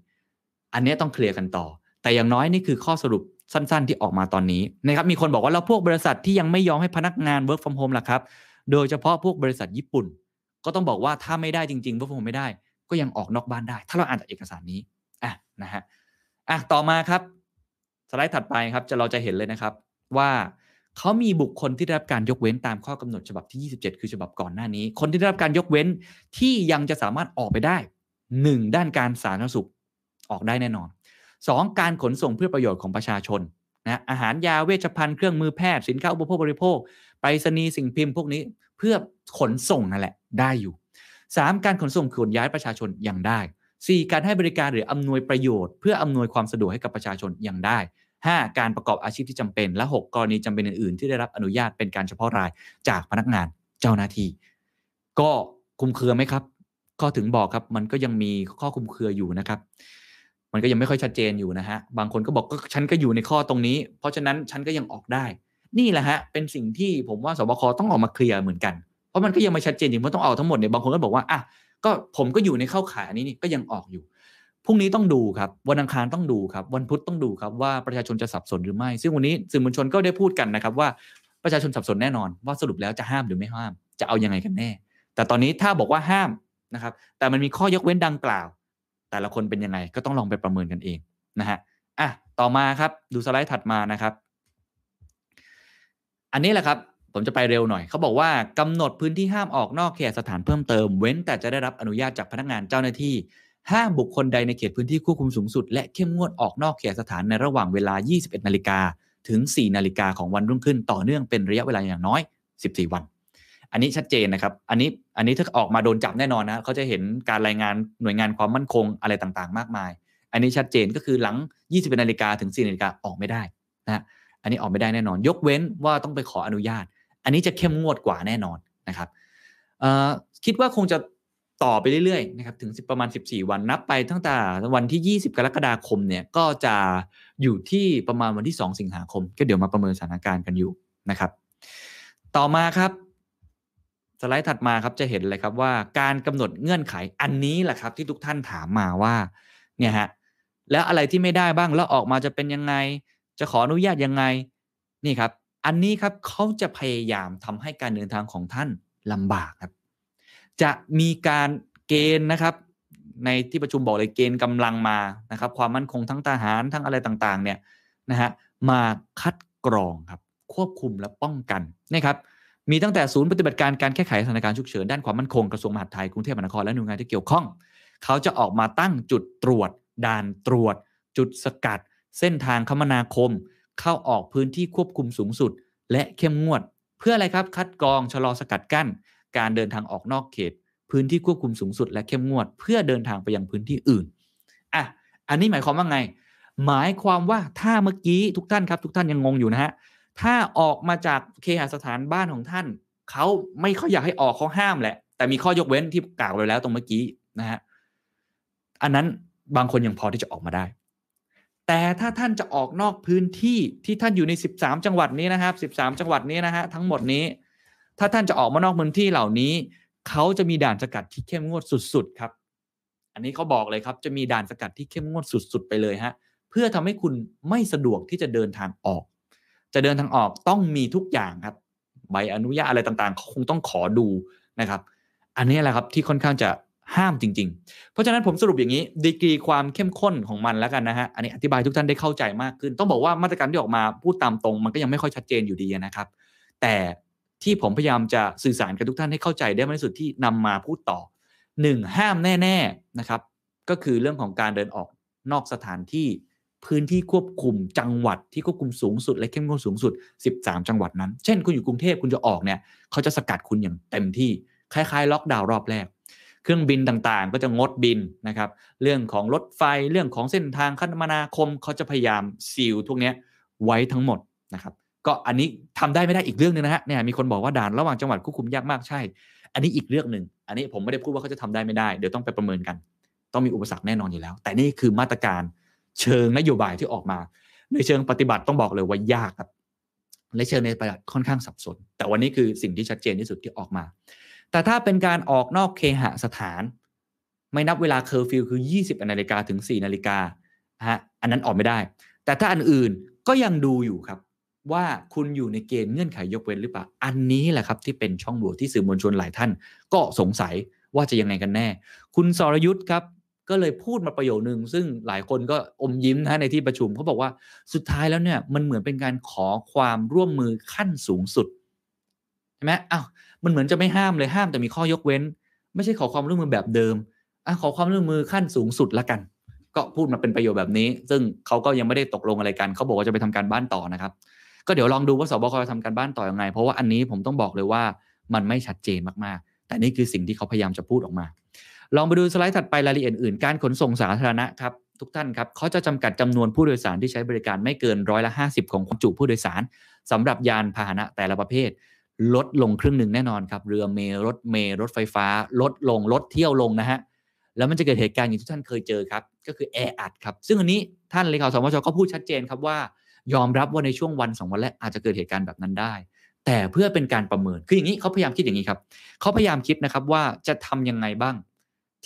อันนี้ต้องเคลียร์กันต่อแต่อย่างน้อยนี่คือข้อสรุปสั้นๆที่ออกมาตอนนี้นะครับมีคนบอกว่าแล้วพวกบริษัทที่ยังไม่ยอมให้พนักงาน work from home ล่ะครับโดยเฉพาะพวกบริษัทญี่ปุ่นก็ต้องบอกว่าถ้าไม่ได้จริงๆ work from home ไม่ได้ก็ยังออกนอกบ้านได้ถ้าเราอ่านจากเอกสารนี้อ่ะนะฮะอ่ะต่อมาครับสไลด์ถัดไปครับจะเราจะเห็นเลยนะครับว่าเขามีบุคคลที่ได้รับการยกเว้นตามข้อกำหนดฉบับที่ยี่สิบเจ็ดคือฉบับก่อนหน้านี้คนที่ได้รับการยกเว้นที่ยังจะสามารถออกไปได้หนึ่งด้านการสาธารณสุขออกได้แน่นอนสองการขนส่งเพื่อประโยชน์ของประชาชนนะอาหารยาเวชภัณฑ์เครื่องมือแพทย์สินค้าอุปโภคบริโภคไปรษณีย์สิ่งพิมพ์พวกนี้เพื่อขนส่งนั่นแหละได้อยู่สามการขนส่งขนย้ายประชาชนยังได้สี่การให้บริการหรืออำนวยประโยชน์เพื่ออำนวยความสะดวกให้กับประชาชนยังได้ห้าการประกอบอาชีพที่จำเป็นและหกกรณีจำเป็นอื่นๆที่ได้รับอนุญาตเป็นการเฉพาะรายจากพนักงานเจ้าหน้าที่ก็คลุมเครือไหมครับก็ถึงบอกครับมันก็ยังมีข้อคลุมเครืออยู่นะครับมันก็ยังไม่ค่อยชัดเจนอยู่นะฮะบางคนก็บอกก็ฉันก็อยู่ในข้อตรงนี้เพราะฉะนั้นฉันก็ยังออกได้นี่แหละฮะเป็นสิ่งที่ผมว่าสบคต้องออกมาเคลียร์เหมือนกันเพราะมันก็ยังไม่ชัดเจนจริงเพราะต้องเอาทั้งหมดเนี่ยบางคนก็บอกว่าอ่ะก็ผมก็อยู่ในเข้าข่ายอันนี้นี่ก็ยังออกอยู่พรุ่งนี้ต้องดูครับวันอังคารต้องดูครับวันพุธต้องดูครับว่าประชาชนจะสับสนหรือไม่ซึ่งวันนี้สื่อมวลชนก็ได้พูดกันนะครับว่าประชาชนสับสนแน่นอนว่าสรุปแล้วจะห้ามหรือไม่ห้ามจะเอายังไงกันแน่แต่ตอนนี้ถ้าบอกว่าห้ามนะครับแต่มันมีข้อยกเว้นดังกล่าวแต่ละคนเป็นยังไงก็ต้องลองไปประเมินกันเองนะฮะอ่ะต่อมาครับดูสไลด์ถัดมานะครับอันนี้แหละครับผมจะไปเร็วหน่อยเขาบอกว่ากำหนดพื้นที่ห้ามออกนอกเขตสถานเพิ่มเติมเว้นแต่จะได้รับอนุญาตจากพนักงานเจ้าหน้าที่ห้ามบุคคลใดในเขตพื้นที่ควบคุมสูงสุดและเข้มงวดออกนอกเขตสถานในระหว่างเวลา ยี่สิบเอ็ดนาฬิกา ถึง สี่นาฬิกา ของวันรุ่งขึ้นต่อเนื่องเป็นระยะเวลาอย่างน้อยสิบสี่วันอันนี้ชัดเจนนะครับอันนี้อันนี้ถ้าออกมาโดนจับแน่นอนนะเขาจะเห็นการรายงานหน่วยงานความมั่นคงอะไรต่างๆมากมายอันนี้ชัดเจนก็คือหลัง ยี่สิบเอ็ดนาฬิกา ถึง สี่นาฬิกา ออกไม่ได้นะอันนี้ออกไม่ได้แน่นอนยกเว้นว่าต้องไปขออนุญาตอันนี้จะเข้มงวดกว่าแน่นอนนะครับคิดว่าคงจะต่อไปเรื่อยๆนะครับถึงประมาณสิบสี่วันนับไปตั้งแต่วันที่ยี่สิบกรกฎาคมเนี่ยก็จะอยู่ที่ประมาณวันที่สองสิงหาคมก็เดี๋ยวมาประเมินสถานการณ์กันอยู่นะครับต่อมาครับสไลด์ถัดมาครับจะเห็นเลยครับว่าการกำหนดเงื่อนไขอันนี้แหละครับที่ทุกท่านถามมาว่าเนี่ยฮะแล้วอะไรที่ไม่ได้บ้างแล้วออกมาจะเป็นยังไงจะขออนุญาตยังไงนี่ครับอันนี้ครับเขาจะพยายามทำให้การเดินทางของท่านลำบากครับจะมีการเกณฑ์นะครับในที่ประชุมบอกเลยเกณฑ์กำลังมานะครับความมั่นคงทั้งทหารทั้งอะไรต่างๆเนี่ยนะฮะมาคัดกรองครับควบคุมและป้องกันนี่ครับมีตั้งแต่ศูนย์ปฏิบัติการการแก้ไขสถานการณ์ฉุกเฉินด้านความมั่นคงกระทรวงมหาดไทยกรุงเทพมหานครและหน่วยงานที่เกี่ยวข้องเขาจะออกมาตั้งจุดตรวจด่านตรวจจุดสกัดเส้นทางคมนาคมเข้าออกพื้นที่ควบคุมสูงสุดและเข้มงวดเพื่ออะไรครับคัดกรองชะลอสกัดกั้นการเดินทางออกนอกเขตพื้นที่ควบคุมสูงสุดและเข้มงวดเพื่อเดินทางไปยังพื้นที่อื่นอ่ะอันนี้หมายความว่าไงหมายความว่าถ้าเมื่อกี้ทุกท่านครับทุกท่านยังงงอยู่นะฮะถ้าออกมาจากเคหสถานบ้านของท่านเขาไม่เขาอยากให้ออกเขาห้ามแหละแต่มีข้อยกเว้นที่กล่าวไปแล้วตรงเมื่อกี้นะฮะอันนั้นบางคนยังพอที่จะออกมาได้แต่ถ้าท่านจะออกนอกพื้นที่ที่ท่านอยู่ในสิบสามจังหวัดนี้นะครับสิบสามจังหวัดนี้นะฮะทั้งหมดนี้ถ้าท่านจะออกมานอกพื้นที่เหล่านี้เขาจะมีด่านสกัดที่เข้มงวดสุดๆครับอันนี้เขาบอกเลยครับจะมีด่านสกัดที่เข้มงวดสุดๆไปเลยฮะเพื่อทำให้คุณไม่สะดวกที่จะเดินทางออกจะเดินทางออกต้องมีทุกอย่างครับใบอนุญาตอะไรต่างๆเขาคงต้องขอดูนะครับอันนี้แหละครับที่ค่อนข้างจะห้ามจริงๆเพราะฉะนั้นผมสรุปอย่างนี้ดีกรีความเข้มข้นของมันแล้วกันนะฮะอันนี้อธิบายทุกท่านได้เข้าใจมากขึ้นต้องบอกว่ามาตรการที่ออกมาพูดตามตรงมันก็ยังไม่ค่อยชัดเจนอยู่ดีนะครับ แต่ที่ผมพยายามจะสื่อสารกับทุกท่านให้เข้าใจได้มากที่สุดที่นำมาพูดต่อหนึ่งห้ามแน่ๆนะครับก็คือเรื่องของการเดินออกนอกสถานที่พื้นที่ควบคุมจังหวัดที่ควบคุมสูงสุดและเข้มข้นสูงสุดสิบสามจังหวัดนั้นเช่นคุณอยู่กรุงเทพคุณจะออกเนี่ยเขาจะสกัดคุณอย่างเต็มที่คล้ายๆล็อกดาวน์รอบแรกเครื่องบินต่างๆก็จะงดบินนะครับเรื่องของรถไฟเรื่องของเส้นทางคมนาคมเขาจะพยายามซีลพวกนี้ไว้ทั้งหมดนะครับก็อันนี้ทำได้ไม่ได้อีกเรื่องนึงนะฮะเนี่ยมีคนบอกว่าด่านระหว่างจังหวัดควบคุมยากมากใช่อันนี้อีกเรื่องนึงอันนี้ผมไม่ได้พูดว่าเขาจะทำได้ไม่ได้เดี๋ยวต้องไปประเมินกันต้องมีอุปสรรคแน่นอนอยู่แล้วแต่นี่คือมาตรการเชิงนโยบายที่ออกมาในเชิงปฏิบัติต้องบอกเลยว่ายากครับและเชิงในปฏิบัติค่อนข้างสับสนแต่วันนี้คือสิ่งที่ชัดเจนที่สุดที่ออกมาแต่ถ้าเป็นการออกนอกเคหสถานไม่นับเวลาเคอร์ฟิวคือ ยี่สิบนาฬิกา ถึง สี่นาฬิกา นฮะอันนั้นออกไม่ได้แต่ถ้าอันอื่นก็ยังดูอยู่ครับว่าคุณอยู่ในเกณฑ์เงื่อนไขยกเว้นหรือเปล่าอันนี้แหละครับที่เป็นช่องโหว่ที่สื่อมวลชนหลายท่านก็สงสัยว่าจะยังไงกันแน่คุณสรยุทธครับก็เลยพูดมาประโยคนึงซึ่งหลายคนก็อมยิ้มนะในที่ประชุมเขาบอกว่าสุดท้ายแล้วเนี่ยมันเหมือนเป็นการขอความร่วมมือขั้นสูงสุดใช่ไหมอ้าวมันเหมือนจะไม่ห้ามเลยห้ามแต่มีข้อยกเว้นไม่ใช่ขอความร่วมมือแบบเดิมอ่ะขอความร่วมมือขั้นสูงสุดละกันก็พูดมาเป็นประโยคแบบนี้ซึ่งเขาก็ยังไม่ได้ตกลงอะไรกันเขาบอกว่าจะไปทำการบ้านต่อนะครับก็เดี๋ยวลองดูว่าสบคจะทำการบ้านต่อยังไงเพราะว่าอันนี้ผมต้องบอกเลยว่ามันไม่ชัดเจนมากๆแต่นี่คือสิ่งที่เขาพยายามจะพูดออกมาลองไปดูสไลด์ถัดไปรายละเอียดอื่นการขนส่งสาธารณะครับทุกท่านครับเขาจะจำกัดจำนวนผู้โดยสารที่ใช้บริการไม่เกินร้อยละห้าสิบของความจุผู้โดยสารสำหรับยานพาหนะแต่ละประเภทลดลงครึ่งหนึ่งแน่นอนครับเรือเมล์รถเมล์รถไฟฟ้าลดลงรถเที่ยวลงนะฮะแล้วมันจะเกิดเหตุการณ์อย่างที่ทุกท่านเคยเจอครับก็คือแออัดครับซึ่งอันนี้ท่านเลขาสมชก็พูดชัดเจนครับว่ายอมรับว่าในช่วงวันสองวันแรกอาจจะเกิดเหตุการณ์แบบนั้นได้แต่เพื่อเป็นการประเมินคืออย่างนี้เขาพยายามคิดอย่างนี้ครับเขาพยายามคิดนะครับว่าจะทำยังไงบ้า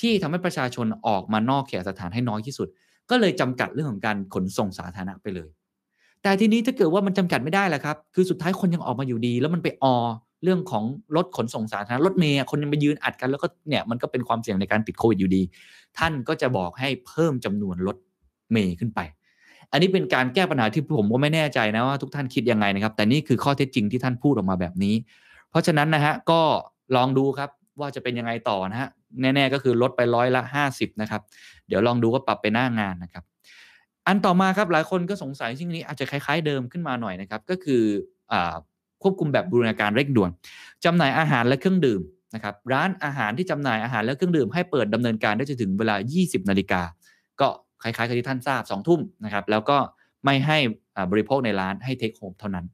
งที่ทำให้ประชาชนออกมานอกเขตสถานให้น้อยที่สุดก็เลยจำกัดเรื่องของการขนส่งสาธารณะไปเลยแต่ทีนี้ถ้าเกิดว่ามันจำกัดไม่ได้แหละครับคือสุดท้ายคนยังออกมาอยู่ดีแล้วมันไปออเรื่องของรถขนส่งสาธารณะรถเมล์คนยังไปยืนอัดกันแล้วก็เนี่ยมันก็เป็นความเสี่ยงในการติดโควิดอยู่ดีท่านก็จะบอกให้เพิ่มจำนวนรถเมล์ขึ้นไปอันนี้เป็นการแก้ปัญหาที่ผมก็ไม่แน่ใจนะว่าทุกท่านคิดยังไงนะครับแต่นี่คือข้อเท็จจริงที่ท่านพูดออกมาแบบนี้เพราะฉะนั้นนะฮะก็ลองดูครับว่าจะเป็นยังไงต่อนะฮะแน่ๆก็คือลดไปร้อยละห้าสิบนะครับเดี๋ยวลองดูว่าปรับไปหน้างานนะครับอันต่อมาครับหลายคนก็สงสัยสิ่งนี้อาจจะคล้ายๆเดิมขึ้นมาหน่อยนะครับก็คือควบคุมแบบบูรณาการเร่งด่วนจำหน่ายอาหารและเครื่องดื่มนะครับร้านอาหารที่จำหน่ายอาหารและเครื่องดื่มให้เปิดดำเนินการได้จนถึงเวลา ยี่สิบนาฬิกา นก็คล้ายๆกับที่ท่านทราบ สองทุ่มนะครับแล้วก็ไม่ให้บริโภคในร้านให้เทคโฮมเท่านั้น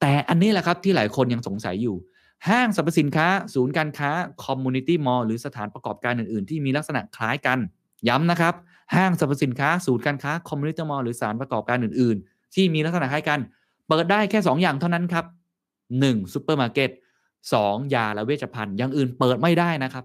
แต่อันนี้แหละครับที่หลายคนยังสงสัยอยู่ห้างสรรพสินค้าศูนย์การค้าคอมมูนิตี้มอลล์หรือสถานประกอบการอื่นๆที่มีลักษณะคล้ายกันย้ำนะครับห้างสรรพสินค้าศูนย์การค้าคอมมูนิตี้มอลล์หรือสถานประกอบการอื่นๆที่มีลักษณะคล้ายกันเปิดได้แค่สองอย่างเท่านั้นครับหนึ่งซุปเปอร์มาร์เก็ตสองยาและเวชภัณฑ์อย่างอื่นเปิดไม่ได้นะครั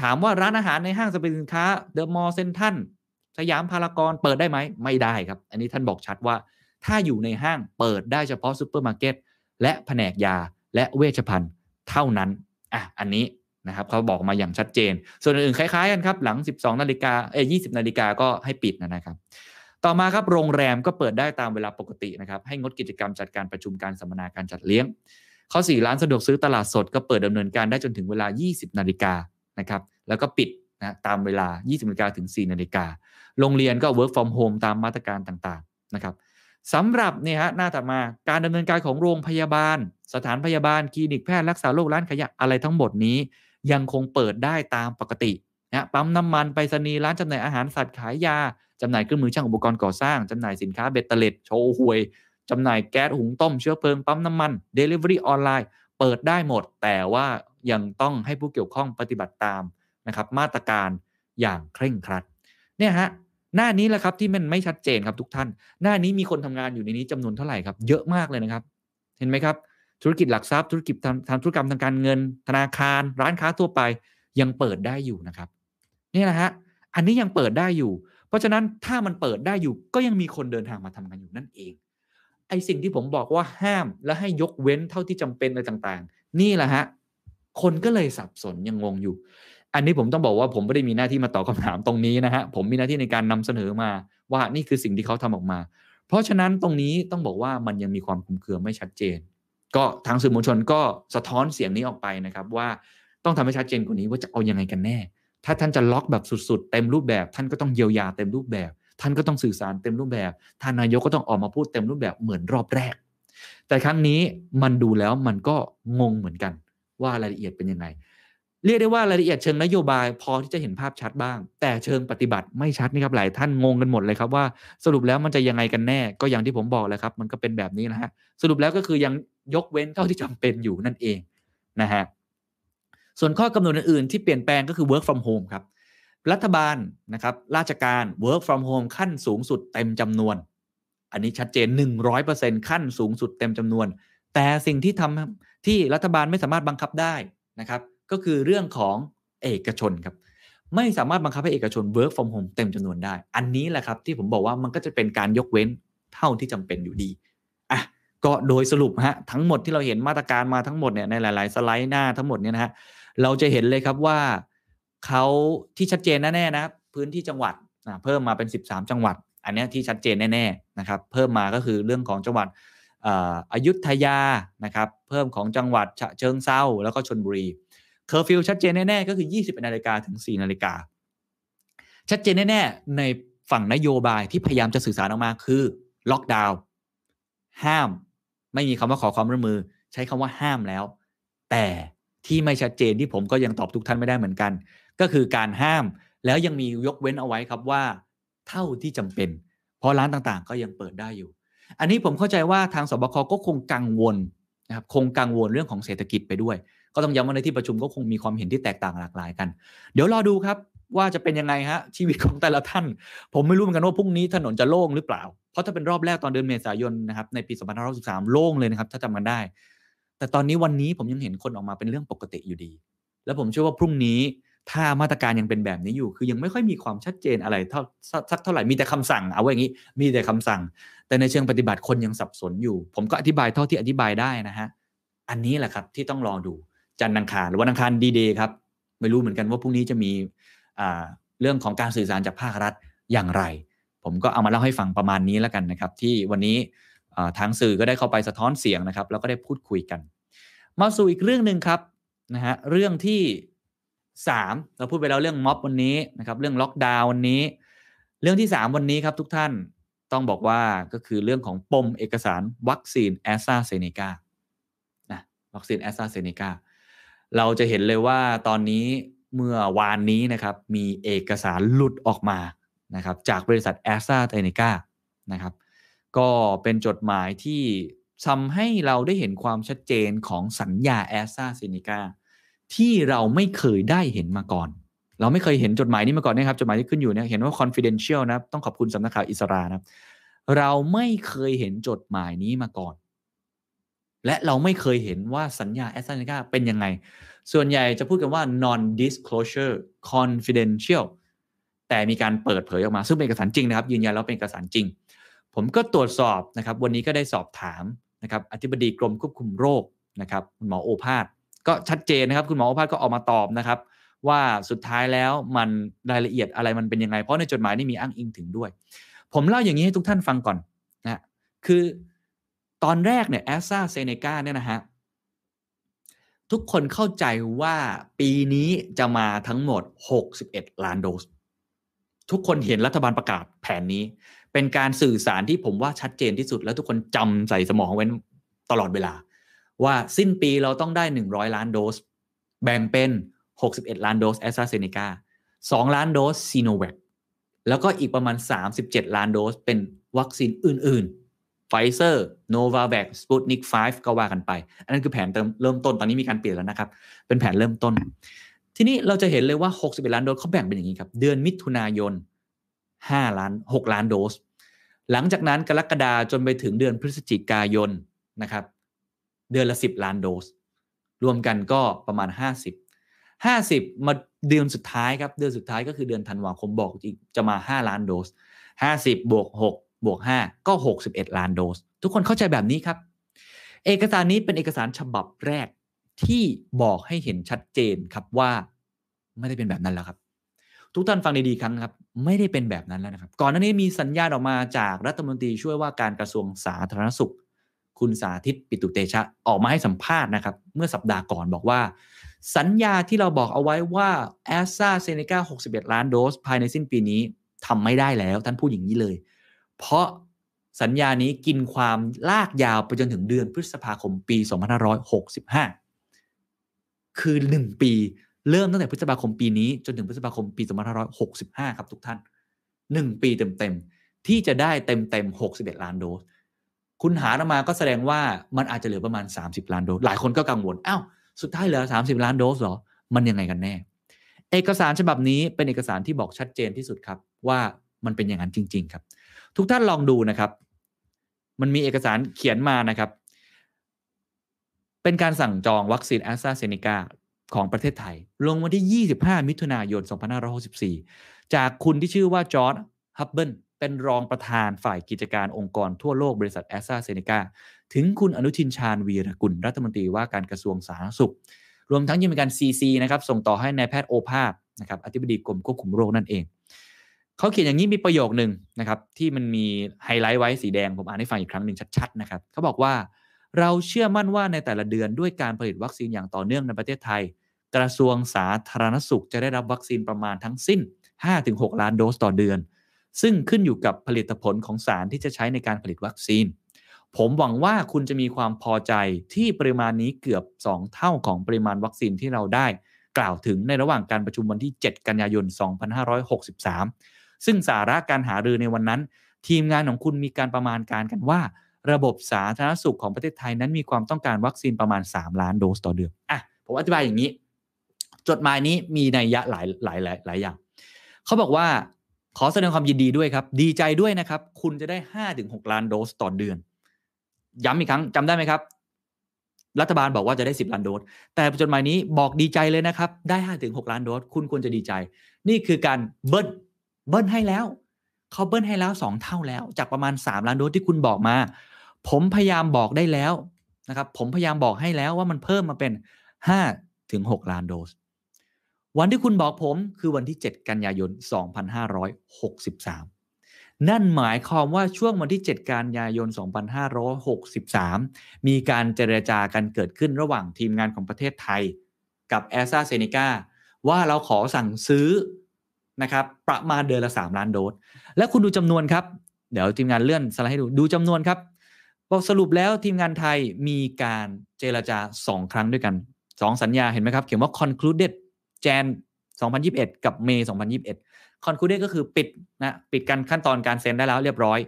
บถามว่าร้านอาหารในห้างสรรพสินค้าเดอะมอลล์เซ็นทรัลสยามพารากอนเปิดได้ไหมไม่ได้ครับอันนี้ท่านบอกชัดว่าถ้าอยู่ในห้างเปิดได้เฉพาะซุปเปอร์มาร์เก็ตและแผนกยาและเวชภัณฑ์เท่านั้นอ่ะอันนี้นะครับเขาบอกมาอย่างชัดเจนส่วนอื่นๆคล้ายๆกันครับหลัง สิบสองนาฬิกา เอ้ย ยี่สิบนาฬิกา ก็ให้ปิดนะครับต่อมาครับโรงแรมก็เปิดได้ตามเวลาปกตินะครับให้งดกิจกรรมจัดการประชุมการสัมมนาการจัดเลี้ยงข้อสี่ร้านสะดวกซื้อตลาดสดก็เปิดดำเนินการได้จนถึงเวลา ยี่สิบนาฬิกา นะครับแล้วก็ปิดนะตามเวลา ยี่สิบนาฬิกา ถึง สี่นาฬิกาโรงเรียนก็ work from home ตามมาตรการต่างๆนะครับสำหรับเนี่ยฮะหน้าต่อมาการดำเนินการของโรงพยาบาลสถานพยาบาลคลินิกแพทย์รักษาโรคร้านขายยาอะไรทั้งหมดนี้ยังคงเปิดได้ตามปกตินะปั๊มน้ำมันไปรษณีย์ร้านจำหน่ายอาหารสัตว์ขายยาจำหน่ายเครื่องมือช่างอุปกรณ์ก่อสร้างจำหน่ายสินค้าเบ็ดเตล็ดโชห่วยจำหน่ายแก๊สหุงต้มเชื้อเพลิงปั๊มน้ำมัน delivery ออนไลน์เปิดได้หมดแต่ว่ายังต้องให้ผู้เกี่ยวข้องปฏิบัติตามนะครับมาตรการอย่างเคร่งครัดเนี่ยฮะหน้านี้แหละครับที่มันไม่ชัดเจนครับทุกท่านหน้านี้มีคนทำงานอยู่ในนี้จำนวนเท่าไหร่ครับเยอะมากเลยนะครับเห็นไหมครับธุรกิจหลักทรัพย์ธุรกิจทำธุรกรรมทางการเงินธนาคารร้านค้าทั่วไปยังเปิดได้อยู่นะครับนี่แหละฮะอันนี้ยังเปิดได้อยู่เพราะฉะนั้นถ้ามันเปิดได้อยู่ก็ยังมีคนเดินทางมาทำงานอยู่นั่นเองไอ้สิ่งที่ผมบอกว่าห้ามและให้ยกเว้นเท่าที่จำเป็นอะไรต่างๆนี่แหละฮะคนก็เลยสับสนยังงงอยู่อันนี้ผมต้องบอกว่าผมไม่ได้มีหน้าที่มาตอบคำถามตรงนี้นะฮะผมมีหน้าที่ในการนำเสนอมาว่านี่คือสิ่งที่เขาทำออกมาเพราะฉะนั้นตรงนี้ต้องบอกว่ามันยังมีความคลุมเครือไม่ชัดเจน ก็ทางสื่อมวลชนก็สะท้อนเสียงนี้ออกไปนะครับว่าต้องทำให้ชัดเจนกว่านี้ว่าจะเอายังไงกันแน่ถ้าท่านจะล็อกแบบสุดๆเต็มรูปแบบท่านก็ต้องเยียวยาเต็มรูปแบบท่านก็ต้องสื่อสารเต็มรูปแบบท่านนายกก็ต้องออกมาพูดเต็มรูปแบบเหมือนรอบแรกแต่ครั้งนี้มันดูแล้วมันก็งงเหมือนกันว่ารายละเอียดเป็นยังไงเรียกได้ว่ารายละเอียดเชิงนโยบายพอที่จะเห็นภาพชัดบ้างแต่เชิงปฏิบัติไม่ชัดนี่ครับหลายท่านงงกันหมดเลยครับว่าสรุปแล้วมันจะยังไงกันแน่ก็อย่างที่ผมบอกแล้วครับมันก็เป็นแบบนี้นะฮะสรุปแล้วก็คือยังยกเว้นเท่าที่จำเป็นอยู่นั่นเองนะฮะส่วนข้อกำหนดอื่นๆที่เปลี่ยนแปลงก็คือ work from home ครับรัฐบาลนะครับราชการ work from home ขั้นสูงสุดเต็มจำนวนอันนี้ชัดเจน หนึ่งร้อยเปอร์เซ็นต์ ขั้นสูงสุดเต็มจำนวนแต่สิ่งที่ทำที่รัฐบาลไม่สามารถบังคับได้นะครับก็คือเรื่องของเอกชนครับไม่สามารถบังคับให้เอกชน work from home เต็มจำนวนได้อันนี้แหละครับที่ผมบอกว่ามันก็จะเป็นการยกเว้นเท่าที่จำเป็นอยู่ดีอ่ะก็โดยสรุปฮะทั้งหมดที่เราเห็นมาตรการมาทั้งหมดเนี่ยในหลายๆสไลด์หน้าทั้งหมดเนี่ยนะฮะเราจะเห็นเลยครับว่าเขาที่ชัดเจนแน่ๆนะพื้นที่จังหวัดเพิ่มมาเป็นสิบสามจังหวัดอันนี้ที่ชัดเจนแน่ๆนะครับเพิ่มมาก็คือเรื่องของจังหวัด อ, อยุธยานะครับเพิ่มของจังหวัดฉะเชิงเทราแล้วก็ชลบุรีเคอร์ฟิวชัดเจนแน่ๆก็คือ ยี่สิบเอ็ด นาฬิกาถึง สี่ นาฬิกาชัดเจนแน่ๆในฝั่งนโยบายที่พยายามจะสื่อสารออกมาคือล็อกดาวน์ห้ามไม่มีคำว่าขอความร่วมมือใช้คำว่าห้ามแล้วแต่ที่ไม่ชัดเจนที่ผมก็ยังตอบทุกท่านไม่ได้เหมือนกันก็คือการห้ามแล้วยังมียกเว้นเอาไว้ครับว่าเท่าที่จำเป็นเพราะร้านต่างๆก็ยังเปิดได้อยู่อันนี้ผมเข้าใจว่าทางสบคก็คงกังวลนะครับคงกังวลเรื่องของเศรษฐกิจไปด้วยก็ต้องย้ำว่าในที่ประชุมก็คงมีความเห็นที่แตกต่างหลากหลายกันเดี๋ยวรอดูครับว่าจะเป็นยังไงฮะชีวิตของแต่ละท่านผมไม่รู้เหมือนกันว่าพรุ่งนี้ถนนจะโล่งหรือเปล่าเพราะถ้าเป็นรอบแรกตอนเดือนเมษายนนะครับในปีสองพันห้าร้อยสิบสามโล่งเลยนะครับถ้าจำกันได้แต่ตอนนี้วันนี้ผมยังเห็นคนออกมาเป็นเรื่องปกติอยู่ดีและผมเชื่อว่าพรุ่งนี้ถ้ามาตรการยังเป็นแบบนี้อยู่คือยังไม่ค่อยมีความชัดเจนอะไรเท่าสักเท่าไหร่มีแต่คำสั่งเอาไว้อย่างนี้มีแต่คำสั่งแต่ในเชิงปฏิบัติคนยังสับสนอยู่ผมก็อธิบายเท่าที่อธิบายได้นะฮะอันนี้แหละครับที่ต้องรอดูจันทร์อังคารหรือวันอังคารดีเดย์ครับไม่รู้เหมือนกันว่าพรุ่งนี้จะมีเรื่องของการสื่อสารจากภาครัฐอย่างไรผมก็เอามาเล่าให้ฟังประมาณนี้แล้วกันนะครับที่วันนี้ทางสื่อก็ได้เข้าไปสะท้อนเสียงนะครับแล้วก็ได้พูดคุยกันมาสู่อีกเรื่องนึงครับนะฮะเรื่องที่สามเราพูดไปแล้วเรื่องม็อบวันนี้นะครับเรื่องล็อกดาวน์วันนี้เรื่องที่สามวันนี้ครับทุกท่านต้องบอกว่าก็คือเรื่องของปมเอกสารวัคซีน AstraZeneca นะวัคซีน AstraZeneca เราจะเห็นเลยว่าตอนนี้เมื่อวานนี้นะครับมีเอกสารหลุดออกมานะครับจากบริษัท AstraZeneca นะครับก็เป็นจดหมายที่ทำให้เราได้เห็นความชัดเจนของสัญญา AstraZenecaที่เราไม่เคยได้เห็นมาก่อนเราไม่เคยเห็นจดหมายนี้มาก่อนนะครับจดหมายที่ขึ้นอยู่เนี่ยเห็นว่า confidential นะครับต้องขอบคุณสำนักข่าวอิสรานะครับเราไม่เคยเห็นจดหมายนี้มาก่อนและเราไม่เคยเห็นว่าสัญญา AstraZeneca เป็นยังไงส่วนใหญ่จะพูดกันว่า non disclosure confidential แต่มีการเปิดเผยออกมาซึ่งเป็นเอกสารจริงนะครับยืนยันแล้วเป็นเอกสารจริงผมก็ตรวจสอบนะครับวันนี้ก็ได้สอบถามนะครับอธิบดีกรมควบคุมโรคนะครับคุณหมอโอภาสก็ชัดเจนนะครับคุณหมออภาสก็ออกมาตอบนะครับว่าสุดท้ายแล้วมันรายละเอียดอะไรมันเป็นยังไงเพราะในจดหมายนี่มีอ้างอิงถึงด้วยผมเล่าอย่างนี้ให้ทุกท่านฟังก่อนนะคือตอนแรกเนี่ย AstraZeneca เนี่ยนะฮะทุกคนเข้าใจว่าปีนี้จะมาทั้งหมดหกสิบเอ็ดล้านโดสทุกคนเห็นรัฐบาลประกาศแผนนี้เป็นการสื่อสารที่ผมว่าชัดเจนที่สุดแล้วทุกคนจำใส่สมองไว้ตลอดเวลาว่าสิ้นปีเราต้องได้หนึ่งร้อยล้านโดสแบ่งเป็นหกสิบเอ็ดล้านโดส AstraZeneca สองล้านโดส Sinovac แล้วก็อีกประมาณสามสิบเจ็ดล้านโดสเป็นวัคซีนอื่นๆ Pfizer Novavax Sputnik ไฟว์ก็ว่ากันไปอันนั้นคือแผนเริ่มต้นตอนนี้มีการเปลี่ยนแล้วนะครับเป็นแผนเริ่มต้นทีนี้เราจะเห็นเลยว่าหกสิบเอ็ดล้านโดสเขาแบ่งเป็นอย่างนี้ครับเดือนมิถุนายนห้าล้านหกล้านโดสหลังจากนั้นกรกฎาคมจนไปถึงเดือนพฤศจิกายนนะครับเดือนละสิบล้านโดสรวมกันก็ประมาณห้าสิบ ห้าสิบมาเดือนสุดท้ายครับเดือนสุดท้ายก็คือเดือนธันวาคมบอกอีกจะมาห้าล้านโดสห้าสิบบวกหกบวกห้าก็หกสิบเอ็ดล้านโดสทุกคนเข้าใจแบบนี้ครับเอกสารนี้เป็นเอกสารฉบับแรกที่บอกให้เห็นชัดเจนครับว่าไม่ได้เป็นแบบนั้นแล้วครับทุกท่านฟังดีๆครั้งครับไม่ได้เป็นแบบนั้นแล้วนะครับก่อนหน้านี้มีสัญญาณออกมาจากรัฐมนตรีช่วยว่าการกระทรวงสาธารณสุข คุณสาธิตปิตุเตชะออกมาให้สัมภาษณ์นะครับเมื่อสัปดาห์ก่อนบอกว่าสัญญาที่เราบอกเอาไว้ว่า AstraZeneca หกสิบเอ็ดล้านโดสภายในสิ้นปีนี้ทำไม่ได้แล้วท่านพูดอย่างนี้เลยเพราะสัญญานี้กินความลากยาวไปจนถึงเดือนพฤษภาคมปีสองพันห้าร้อยหกสิบห้าคือหนึ่งปีเริ่มตั้งแต่พฤษภาคมปีนี้จนถึงพฤษภาคมปีสองพันห้าร้อยหกสิบห้าครับทุกท่านหนึ่งปีเต็มๆที่จะได้เต็มๆหกสิบเอ็ดล้านโดสคุณหารมาก็แสดงว่ามันอาจจะเหลือประมาณสามสิบล้านโดสหลายคนก็กังวลอ้าวสุดท้ายเหลือสามสิบล้านโดสเหรอมันยังไงกันแน่เอกสารฉบับนี้เป็นเอกสารที่บอกชัดเจนที่สุดครับว่ามันเป็นอย่างนั้นจริงๆครับทุกท่านลองดูนะครับมันมีเอกสารเขียนมานะครับเป็นการสั่งจองวัคซีน AstraZeneca ของประเทศไทยลงวันที่ยี่สิบห้ามิถุนายนสองพันห้าร้อยหกสิบสี่จากคุณที่ชื่อว่าจอร์จฮับเบิลเป็นรองประธานฝ่ายกิจการองค์กรทั่วโลกบริษัท AstraZeneca ถึงคุณอนุทินชาญวีรกุลรัฐมนตรีว่าการกระทรวงสาธารณสุขรวมทั้งยังมีการ ซี ซี นะครับส่งต่อให้นายแพทย์โอภาสนะครับอธิบดีกรมควบคุมโรคนั่นเองเขาเขียนอย่างนี้มีประโยคนึงนะครับที่มันมีไฮไลท์ไว้สีแดงผมอ่านให้ฟังอีกครั้งหนึ่งชัดๆนะครับเขาบอกว่าเราเชื่อมั่นว่าในแต่ละเดือนด้วยการผลิตวัคซีนอย่างต่อเนื่องในประเทศไทยกระทรวงสาธารณสุขจะได้รับวัคซีนประมาณทั้งสิ้น ห้าถึงหก ล้านโดสต่อเดือนซึ่งขึ้นอยู่กับผลิตผลของสารที่จะใช้ในการผลิตวัคซีนผมหวังว่าคุณจะมีความพอใจที่ปริมาณนี้เกือบสองเท่าของปริมาณวัคซีนที่เราได้กล่าวถึงในระหว่างการประชุมวันที่เจ็ดกันยายนสองพันห้าร้อยหกสิบสามซึ่งสาระการหารือในวันนั้นทีมงานของคุณมีการประมาณการกันว่าระบบสาธารณสุขของประเทศไทยนั้นมีความต้องการวัคซีนประมาณสามล้านโดสต่อเดือนอ่ะผมอธิบายอย่างนี้จดหมายนี้มีนัยยะหลายหลายหลายอย่างเขาบอกว่าขอแสดงความยินดีด้วยครับดีใจด้วยนะครับคุณจะได้ ห้าถึงหก ล้านโดสต่อเดือนย้ำอีกครั้งจำได้ไหมครับรัฐบาลบอกว่าจะได้สิบล้านโดสแต่จดหมายนี้บอกดีใจเลยนะครับได้ ห้าถึงหก ล้านโดสคุณควรจะดีใจนี่คือการเบิ้ลเบิ้ลให้แล้วเขาเบิ้ลให้แล้วสองเท่าแล้วจากประมาณสามล้านโดสที่คุณบอกมาผมพยายามบอกได้แล้วนะครับผมพยายามบอกให้แล้วว่ามันเพิ่มมาเป็น ห้าถึงหก ล้านโดสวันที่คุณบอกผมคือวันที่เจ็ดกันยายนสองพันห้าร้อยหกสิบสามนั่นหมายความว่าช่วงวันที่เจ็ดกันยายนสองพันห้าร้อยหกสิบสามมีการเจรจากันเกิดขึ้นระหว่างทีมงานของประเทศไทยกับ AstraZeneca ว่าเราขอสั่งซื้อนะครับประมาณเดือนละสามล้านโดสและคุณดูจำนวนครับเดี๋ยวทีมงานเลื่อนสไลด์ให้ดูดูจำนวนครับสรุปแล้วทีมงานไทยมีการเจรจาสองครั้งด้วยกันสองสัญญาเห็นไหมครับเขียนว่า concluded January สองพันยี่สิบเอ็ดกับ May สองพันยี่สิบเอ็ด concluded ก็คือปิดนะปิดกันขั้นตอนการเซ็นได้แล้วเรียบร้อย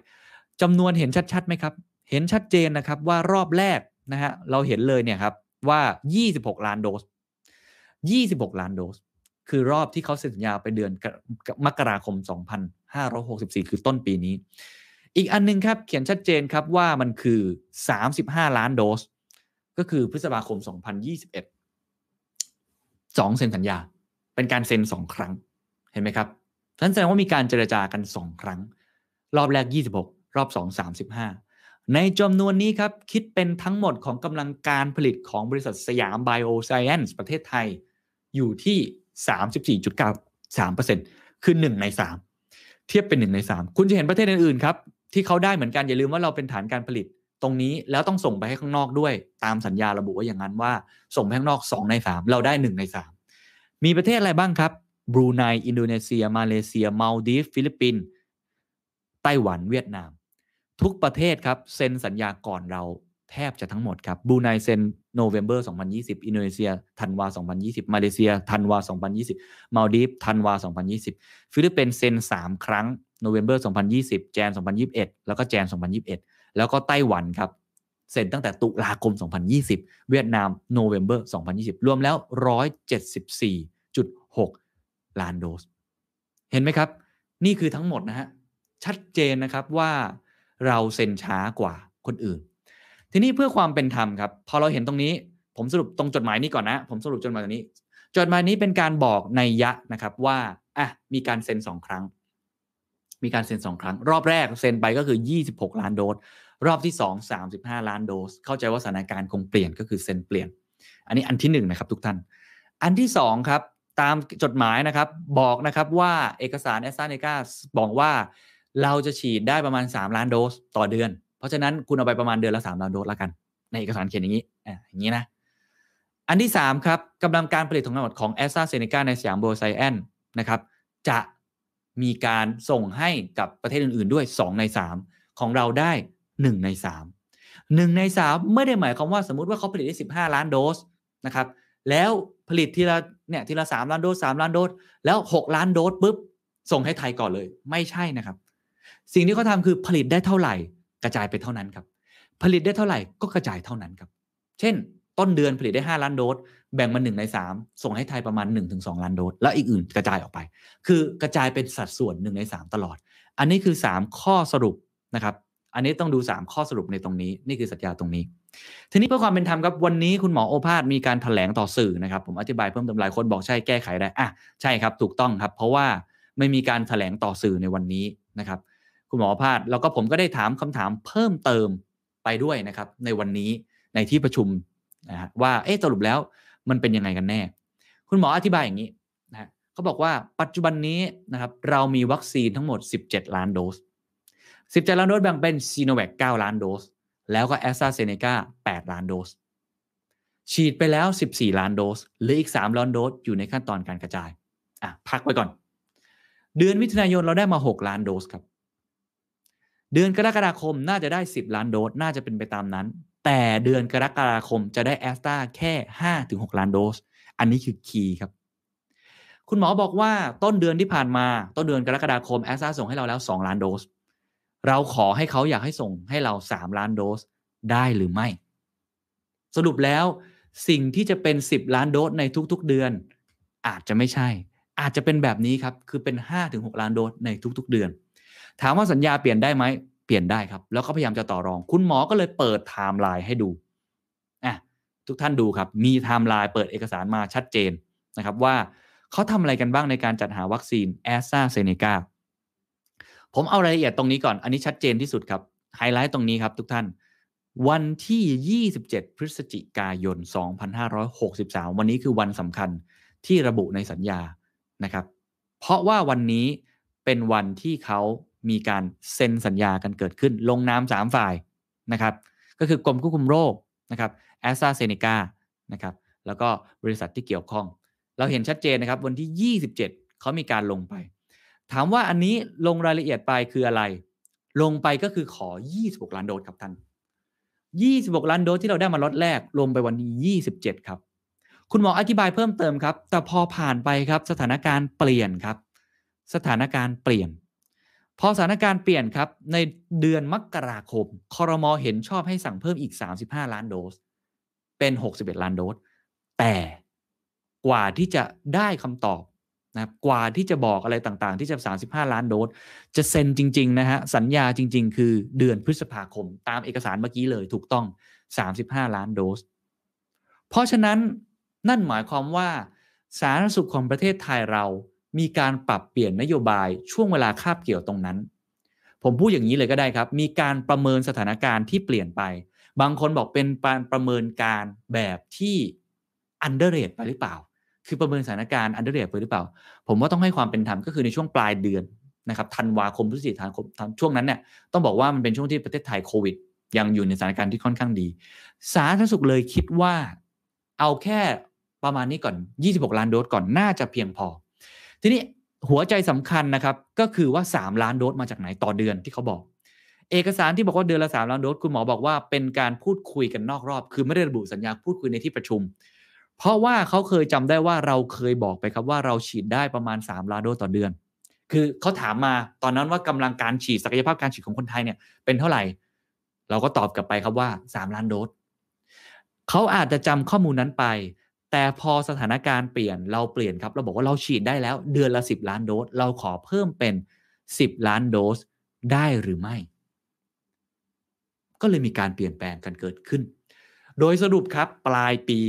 จำนวนเห็นชัดๆไหมครับเห็นชัดเจนนะครับว่ารอบแรกนะฮะเราเห็นเลยเนี่ยครับว่ายี่สิบหกล้านโดสยี่สิบหกล้านโดสคือรอบที่เขาเซ็นสัญญาไปเดือนมกราคมสองพันห้าร้อยหกสิบสี่คือต้นปีนี้อีกอันนึงครับเขียนชัดเจนครับว่ามันคือสามสิบห้าล้านโดสก็คือพฤษภาคมสองพันยี่สิบเอ็ด สองเซ็นสัญญาเป็นการเซ็นสองครั้งเห็นไหมครับนั่นแสดงว่ามีการเจรจากันสองครั้งรอบแรกยี่สิบหกรอบสอง สามสิบห้าในจำนวนนี้ครับคิดเป็นทั้งหมดของกำลังการผลิตของบริษัทสยามไบโอไซแอนซ์ประเทศไทยอยู่ที่ สามสิบสี่จุดเก้าสามเปอร์เซ็นต์ คือ หนึ่งในสามเทียบเป็นหนึ่งในสามคุณจะเห็นประเทศอื่นๆครับที่เขาได้เหมือนกันอย่าลืมว่าเราเป็นฐานการผลิตตรงนี้แล้วต้องส่งไปให้ข้างนอกด้วยตามสัญญาระบุไว้อย่างนั้นว่าส่งไปข้างนอกสองในสามเราได้หนึ่งในสามมีประเทศอะไรบ้างครับบรูไนอินโดนีเซียมาเลเซียมัลดีฟฟิลิปปินส์ไต้หวันเวียดนามทุกประเทศครับเซ็นสัญญาก่อนเราแทบจะทั้งหมดครับบรูไนเซ็น November สองพันยี่สิบอินโดนีเซียธันวาสองพันยี่สิบมาเลเซียธันวาสองพันยี่สิบมัลดีฟธันวาสองพันยี่สิบฟิลิปปินส์เซ็นสามครั้ง November สองพันยี่สิบ Jan สองพันยี่สิบเอ็ดแล้วก็ Jan สองพันยี่สิบเอ็ดแล้วก็ไต้หวันครับเซ็นตั้งแต่ตุลาคมสองพันยี่สิบเวียดนาม November สองพันยี่สิบรวมแล้ว หนึ่งร้อยเจ็ดสิบสี่จุดหก ล้านโดสเห็นไหมครับนี่คือทั้งหมดนะฮะชัดเจนนะครับว่าเราเซ็นช้ากว่าคนอื่นทีนี้เพื่อความเป็นธรรมครับพอเราเห็นตรงนี้ผมสรุปตรงจดหมายนี้ก่อนนะผมสรุปจดหมายนี้จดหมายนี้เป็นการบอกนัยยะนะครับว่าอ่ะมีการเซ็นสองครั้งมีการเซ็นสองครั้งรอบแรกเซ็นไปก็คือยี่สิบหกล้านโดสรอบที่สอง สามสิบห้าล้านโดสเข้าใจว่าสถานการณ์คงเปลี่ยนก็คือเซ็นเปลี่ยนอันนี้อันที่หนึ่งนะครับทุกท่านอันที่สองครับตามจดหมายนะครับบอกนะครับว่าเอกสาร AstraZeneca บอกว่าเราจะฉีดได้ประมาณสามล้านโดสต่อเดือนผ ราะฉะนั้นคุณเอาไปประมาณเดือนละสามล้านโดสละกันในเอกสารเขียนอย่างนี้อ่ะอย่างนี้นะอันที่สามครับกำลังการผลิตของทั้งหมดของ AstraZeneca ในสยามไบโอไซแอนซ์นะครับจะมีการส่งให้กับประเทศอื่นๆด้วยสองในสามของเราได้หนึ่งในสาม หนึ่งในสามไม่ได้หมายความว่าสมมุติว่าเขาผลิตได้สิบห้าล้านโดสนะครับแล้วผลิตทีละเนี่ยทีละสามล้านโดสสามล้านโดสแล้วหกล้านโดสปุ๊บส่งให้ไทยก่อนเลยไม่ใช่นะครับสิ่งที่เขาทำคือผลิตได้เท่าไหร่กระจายไปเท่านั้นครับผลิตได้เท่าไหร่ก็กระจายเท่านั้นครับเช่นต้นเดือนผลิตได้ห้าล้านโดสแบ่งมาหนึ่งในสามส่งให้ไทยประมาณ หนึ่งถึงสอง ล้านโดสแล้วอีกอื่นกระจายออกไปคือกระจายเป็นสัดส่วนหนึ่งในสามตลอดอันนี้คือสามข้อสรุปนะครับอันนี้ต้องดูสามข้อสรุปในตรงนี้นี่คือสัญญาตรงนี้ทีนี้เพื่อความเป็นธรรมครับวันนี้คุณหมอโอภาสมีการแถลงต่อสื่อนะครับผมอธิบายเพิ่มเติมหลายคนบอกใช่แก้ไขได้อ่ะใช่ครับถูกต้องครับเพราะว่าไม่มีการแถลงต่อสื่อในวันนี้นะครับคุณหมอโอภาสแล้วก็ผมก็ได้ถามคำถามเพิ่มเติมไปด้วยนะครับในวันนี้ในที่ประชุมนะฮะว่าเอ๊ะสรุปแล้วมันเป็นยังไงกันแน่คุณหมออธิบายอย่างนี้นะฮะเขาบอกว่าปัจจุบันนี้นะครับเรามีวัคซีนทั้งหมดสิบเจ็ดล้านโดสสิบเจ็ดล้านโดสแบ่งเป็นซีโนแวคเก้าล้านโดสแล้วก็ AstraZeneca แปดล้านโดสฉีดไปแล้วสิบสี่ล้านโดสเหลืออีกสามล้านโดสอยู่ในขั้นตอนการกระจายอ่ะพักไว้ก่อนเดือนมิถุนายนเราได้มาหกล้านโดสครับเดือนกรกฎาคมน่าจะได้สิบล้านโดสน่าจะเป็นไปตามนั้นแต่เดือนกรกฎาคมจะได้ Astra แค่ ห้าถึงหก ล้านโดสอันนี้คือคีย์ครับคุณหมอบอกว่าต้นเดือนที่ผ่านมาต้นเดือนกรกฎาคม Astra ส่งให้เราแล้วสองล้านโดสเราขอให้เขาอยากให้ส่งให้เราสามล้านโดสได้หรือไม่สรุปแล้วสิ่งที่จะเป็นสิบล้านโดสในทุกๆเดือนอาจจะไม่ใช่อาจจะเป็นแบบนี้ครับคือเป็น ห้าถึงหก ล้านโดสในทุกๆเดือนถามว่าสัญญาเปลี่ยนได้ไหมเปลี่ยนได้ครับแล้วก็พยายามจะต่อรองคุณหมอก็เลยเปิดไทม์ไลน์ให้ดูอ่ะทุกท่านดูครับมีไทม์ไลน์เปิดเอกสารมาชัดเจนนะครับว่าเขาทำอะไรกันบ้างในการจัดหาวัคซีน AstraZeneca ผมเอารายละเอียดตรงนี้ก่อนอันนี้ชัดเจนที่สุดครับไฮไลท์ตรงนี้ครับทุกท่านวันที่ยี่สิบเจ็ดพฤศจิกายนสองพันห้าร้อยหกสิบสามวันนี้คือวันสำคัญที่ระบุในสัญญานะครับเพราะว่าวันนี้เป็นวันที่เขามีการเซ็นสัญญากันเกิดขึ้นลงนามสามฝ่ายนะครับก็คือกรมควบคุมโรคนะครับ AstraZeneca นะครับแล้วก็บริษัทที่เกี่ยวข้องเราเห็นชัดเจนนะครับวันที่ยี่สิบเจ็ดเขามีการลงไปถามว่าอันนี้ลงรายละเอียดไปคืออะไรลงไปก็คือขอยี่สิบหกล้านโดสครับท่านยี่สิบหกล้านโดสที่เราได้มาล็อตแรกลงไปวันที่ยี่สิบเจ็ดครับคุณหมออธิบายเพิ่มเติมครับแต่พอผ่านไปครับสถานการณ์เปลี่ยนครับสถานการณ์เปลี่ยนพอสถานการณ์เปลี่ยนครับในเดือนมกราคมครม.เห็นชอบให้สั่งเพิ่มอีกสามสิบห้าล้านโดสเป็นหกสิบเอ็ดล้านโดสแต่กว่าที่จะได้คำตอบนะครับกว่าที่จะบอกอะไรต่างๆที่จะสามสิบห้าล้านโดสจะเซ็นจริงๆนะฮะสัญญาจริงๆคือเดือนพฤษภาคมตามเอกสารเมื่อกี้เลยถูกต้องสามสิบห้าล้านโดสเพราะฉะนั้นนั่นหมายความว่าสาธารณสุขของประเทศไทยเรามีการปรับเปลี่ยนนโยบายช่วงเวลาคาบเกี่ยวตรงนั้นผมพูดอย่างนี้เลยก็ได้ครับมีการประเมินสถานการณ์ที่เปลี่ยนไปบางคนบอกเป็นการประเมินการแบบที่อันเดอร์เรทไปหรือเปล่าคือประเมินสถานการณ์อันเดอร์เรทไปหรือเปล่าผมว่าต้องให้ความเป็นธรรมก็คือในช่วงปลายเดือนนะครับธันวาคมพฤศจิกายนช่วงนั้นเนี่ยต้องบอกว่ามันเป็นช่วงที่ประเทศไทยโควิดยังอยู่ในสถานการณ์ที่ค่อนข้างดีสาธารณสุขเลยคิดว่าเอาแค่ประมาณนี้ก่อนยี่สิบหกล้านโดสก่อนน่าจะเพียงพอทีนี้หัวใจสำคัญนะครับก็คือว่าสามล้านโดสมาจากไหนต่อเดือนที่เขาบอกเอกสารที่บอกว่าเดือนละสามล้านโดสคุณหมอบอกว่าเป็นการพูดคุยกันนอกรอบคือไม่ได้ระบุสัญญาพูดคุยในที่ประชุมเพราะว่าเขาเคยจำได้ว่าเราเคยบอกไปครับว่าเราฉีดได้ประมาณสามล้านโดสต่อเดือนคือเขาถามมาตอนนั้นว่ากำลังการฉีดศักยภาพการฉีดของคนไทยเนี่ยเป็นเท่าไหร่เราก็ตอบกลับไปครับว่าสามล้านโดสเขาอาจจะจำข้อมูลนั้นไปแต่พอสถานการณ์เปลี่ยนเราเปลี่ยนครับเราบอกว่าเราฉีดได้แล้วเดือนละสิบล้านโดสเราขอเพิ่มเป็นสิบล้านโดสได้หรือไม่ก็เลยมีการเปลี่ยนแปลงกันเกิดขึ้นโดยสรุปครับปลายปี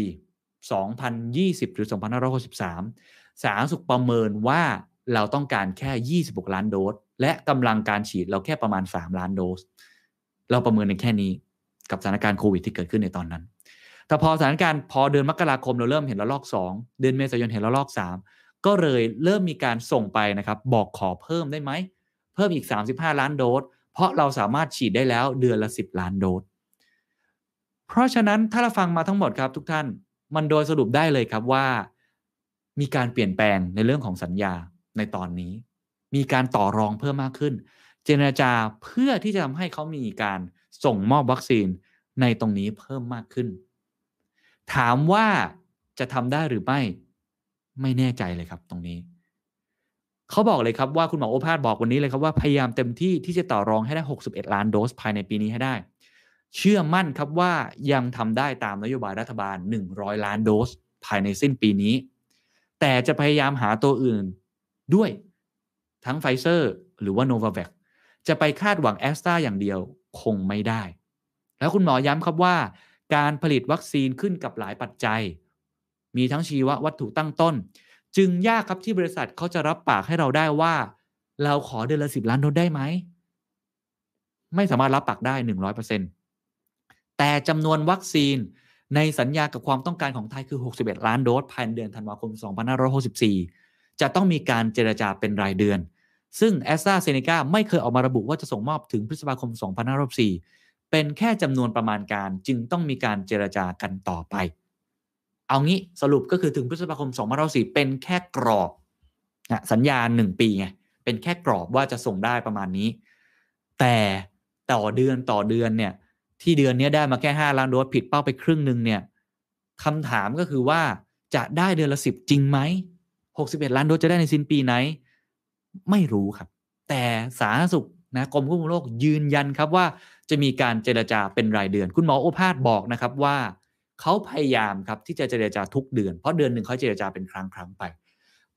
สองพันยี่สิบหรือสองพันห้าร้อยหกสิบสามสาธารณสุขประเมินว่าเราต้องการแค่ยี่สิบหกล้านโดสและกำลังการฉีดเราแค่ประมาณสามล้านโดสเราประเมินในแค่นี้กับสถานการณ์โควิดที่เกิดขึ้นในตอนนั้นแต่พอสถานการณ์พอเดือนมกราคมเราเริ่มเห็นระลอกสองเดือนเมษายนเห็นระลอกสามก็เลยเริ่มมีการส่งไปนะครับบอกขอเพิ่มได้ไหมเพิ่มอีกสามสิบห้าล้านโดส เพราะเราสามารถฉีดได้แล้วเดือนละสิบล้านโดสเพราะฉะนั้นถ้าเราฟังมาทั้งหมดครับทุกท่านมันโดยสรุปได้เลยครับว่ามีการเปลี่ยนแปลงในเรื่องของสัญญาในตอนนี้มีการต่อรองเพิ่มมากขึ้นเจรจาเพื่อที่จะทำให้เขามีการส่งมอบวัคซีนในตรงนี้เพิ่มมากขึ้นถามว่าจะทำได้หรือไม่ไม่แน่ใจเลยครับตรงนี้เขาบอกเลยครับว่าคุณหมอโอภาสบอกวันนี้เลยครับว่าพยายามเต็มที่ที่จะต่อรองให้ได้หกสิบเอ็ดล้านโดสภายในปีนี้ให้ได้เชื่อมั่นครับว่ายังทำได้ตามนโยบายรัฐบาลหนึ่งร้อยล้านโดสภายในสิ้นปีนี้แต่จะพยายามหาตัวอื่นด้วยทั้ง Pfizer หรือว่า Novavax จะไปคาดหวัง Astra อย่างเดียวคงไม่ได้แล้วคุณหมอย้ำครับว่าการผลิตวัคซีนขึ้นกับหลายปัจจัยมีทั้งชีววัตถุตั้งต้นจึงยากครับที่บริษัทเขาจะรับปากให้เราได้ว่าเราขอเดือนละสิบล้านโดสได้ไหมไม่สามารถรับปากได้ หนึ่งร้อยเปอร์เซ็นต์ แต่จำนวนวัคซีนในสัญญากับความต้องการของไทยคือหกสิบเอ็ดล้านโดสภายในเดือนธันวาคมสองพันห้าร้อยหกสิบสี่จะต้องมีการเจรจาเป็นรายเดือนซึ่ง AstraZeneca ไม่เคยออกมาระบุว่าจะส่งมอบถึงพฤษภาคมสองพันห้าร้อยหกสิบสี่เป็นแค่จำนวนประมาณการจึงต้องมีการเจรจากันต่อไปเอางี้สรุปก็คือถึงพฤษภาคมสองพันห้าร้อยหกสิบสี่เป็นแค่กรอบนะสัญญาหนึ่งปีไงเป็นแค่กรอบว่าจะส่งได้ประมาณนี้แต่ต่อเดือนต่อเดือนเนี่ยที่เดือนนี้ได้มาแค่ห้าล้านโดสผิดเป้าไปครึ่งนึงเนี่ยคำถามก็คือว่าจะได้เดือนละสิบจริงไหมหกสิบเอ็ดล้านโดสจะได้ในสิ้นปีไหนไม่รู้ครับแต่สาธารณสุขนะกรมควบคุมโรคยืนยันครับว่าจะมีการเจรจาเป็นรายเดือนคุณหมอโอภาสบอกนะครับว่าเขาพยายามครับที่จะเจรจาทุกเดือนเพราะเดือนหนึ่งเขาเจรจาเป็นครั้งครั้งไป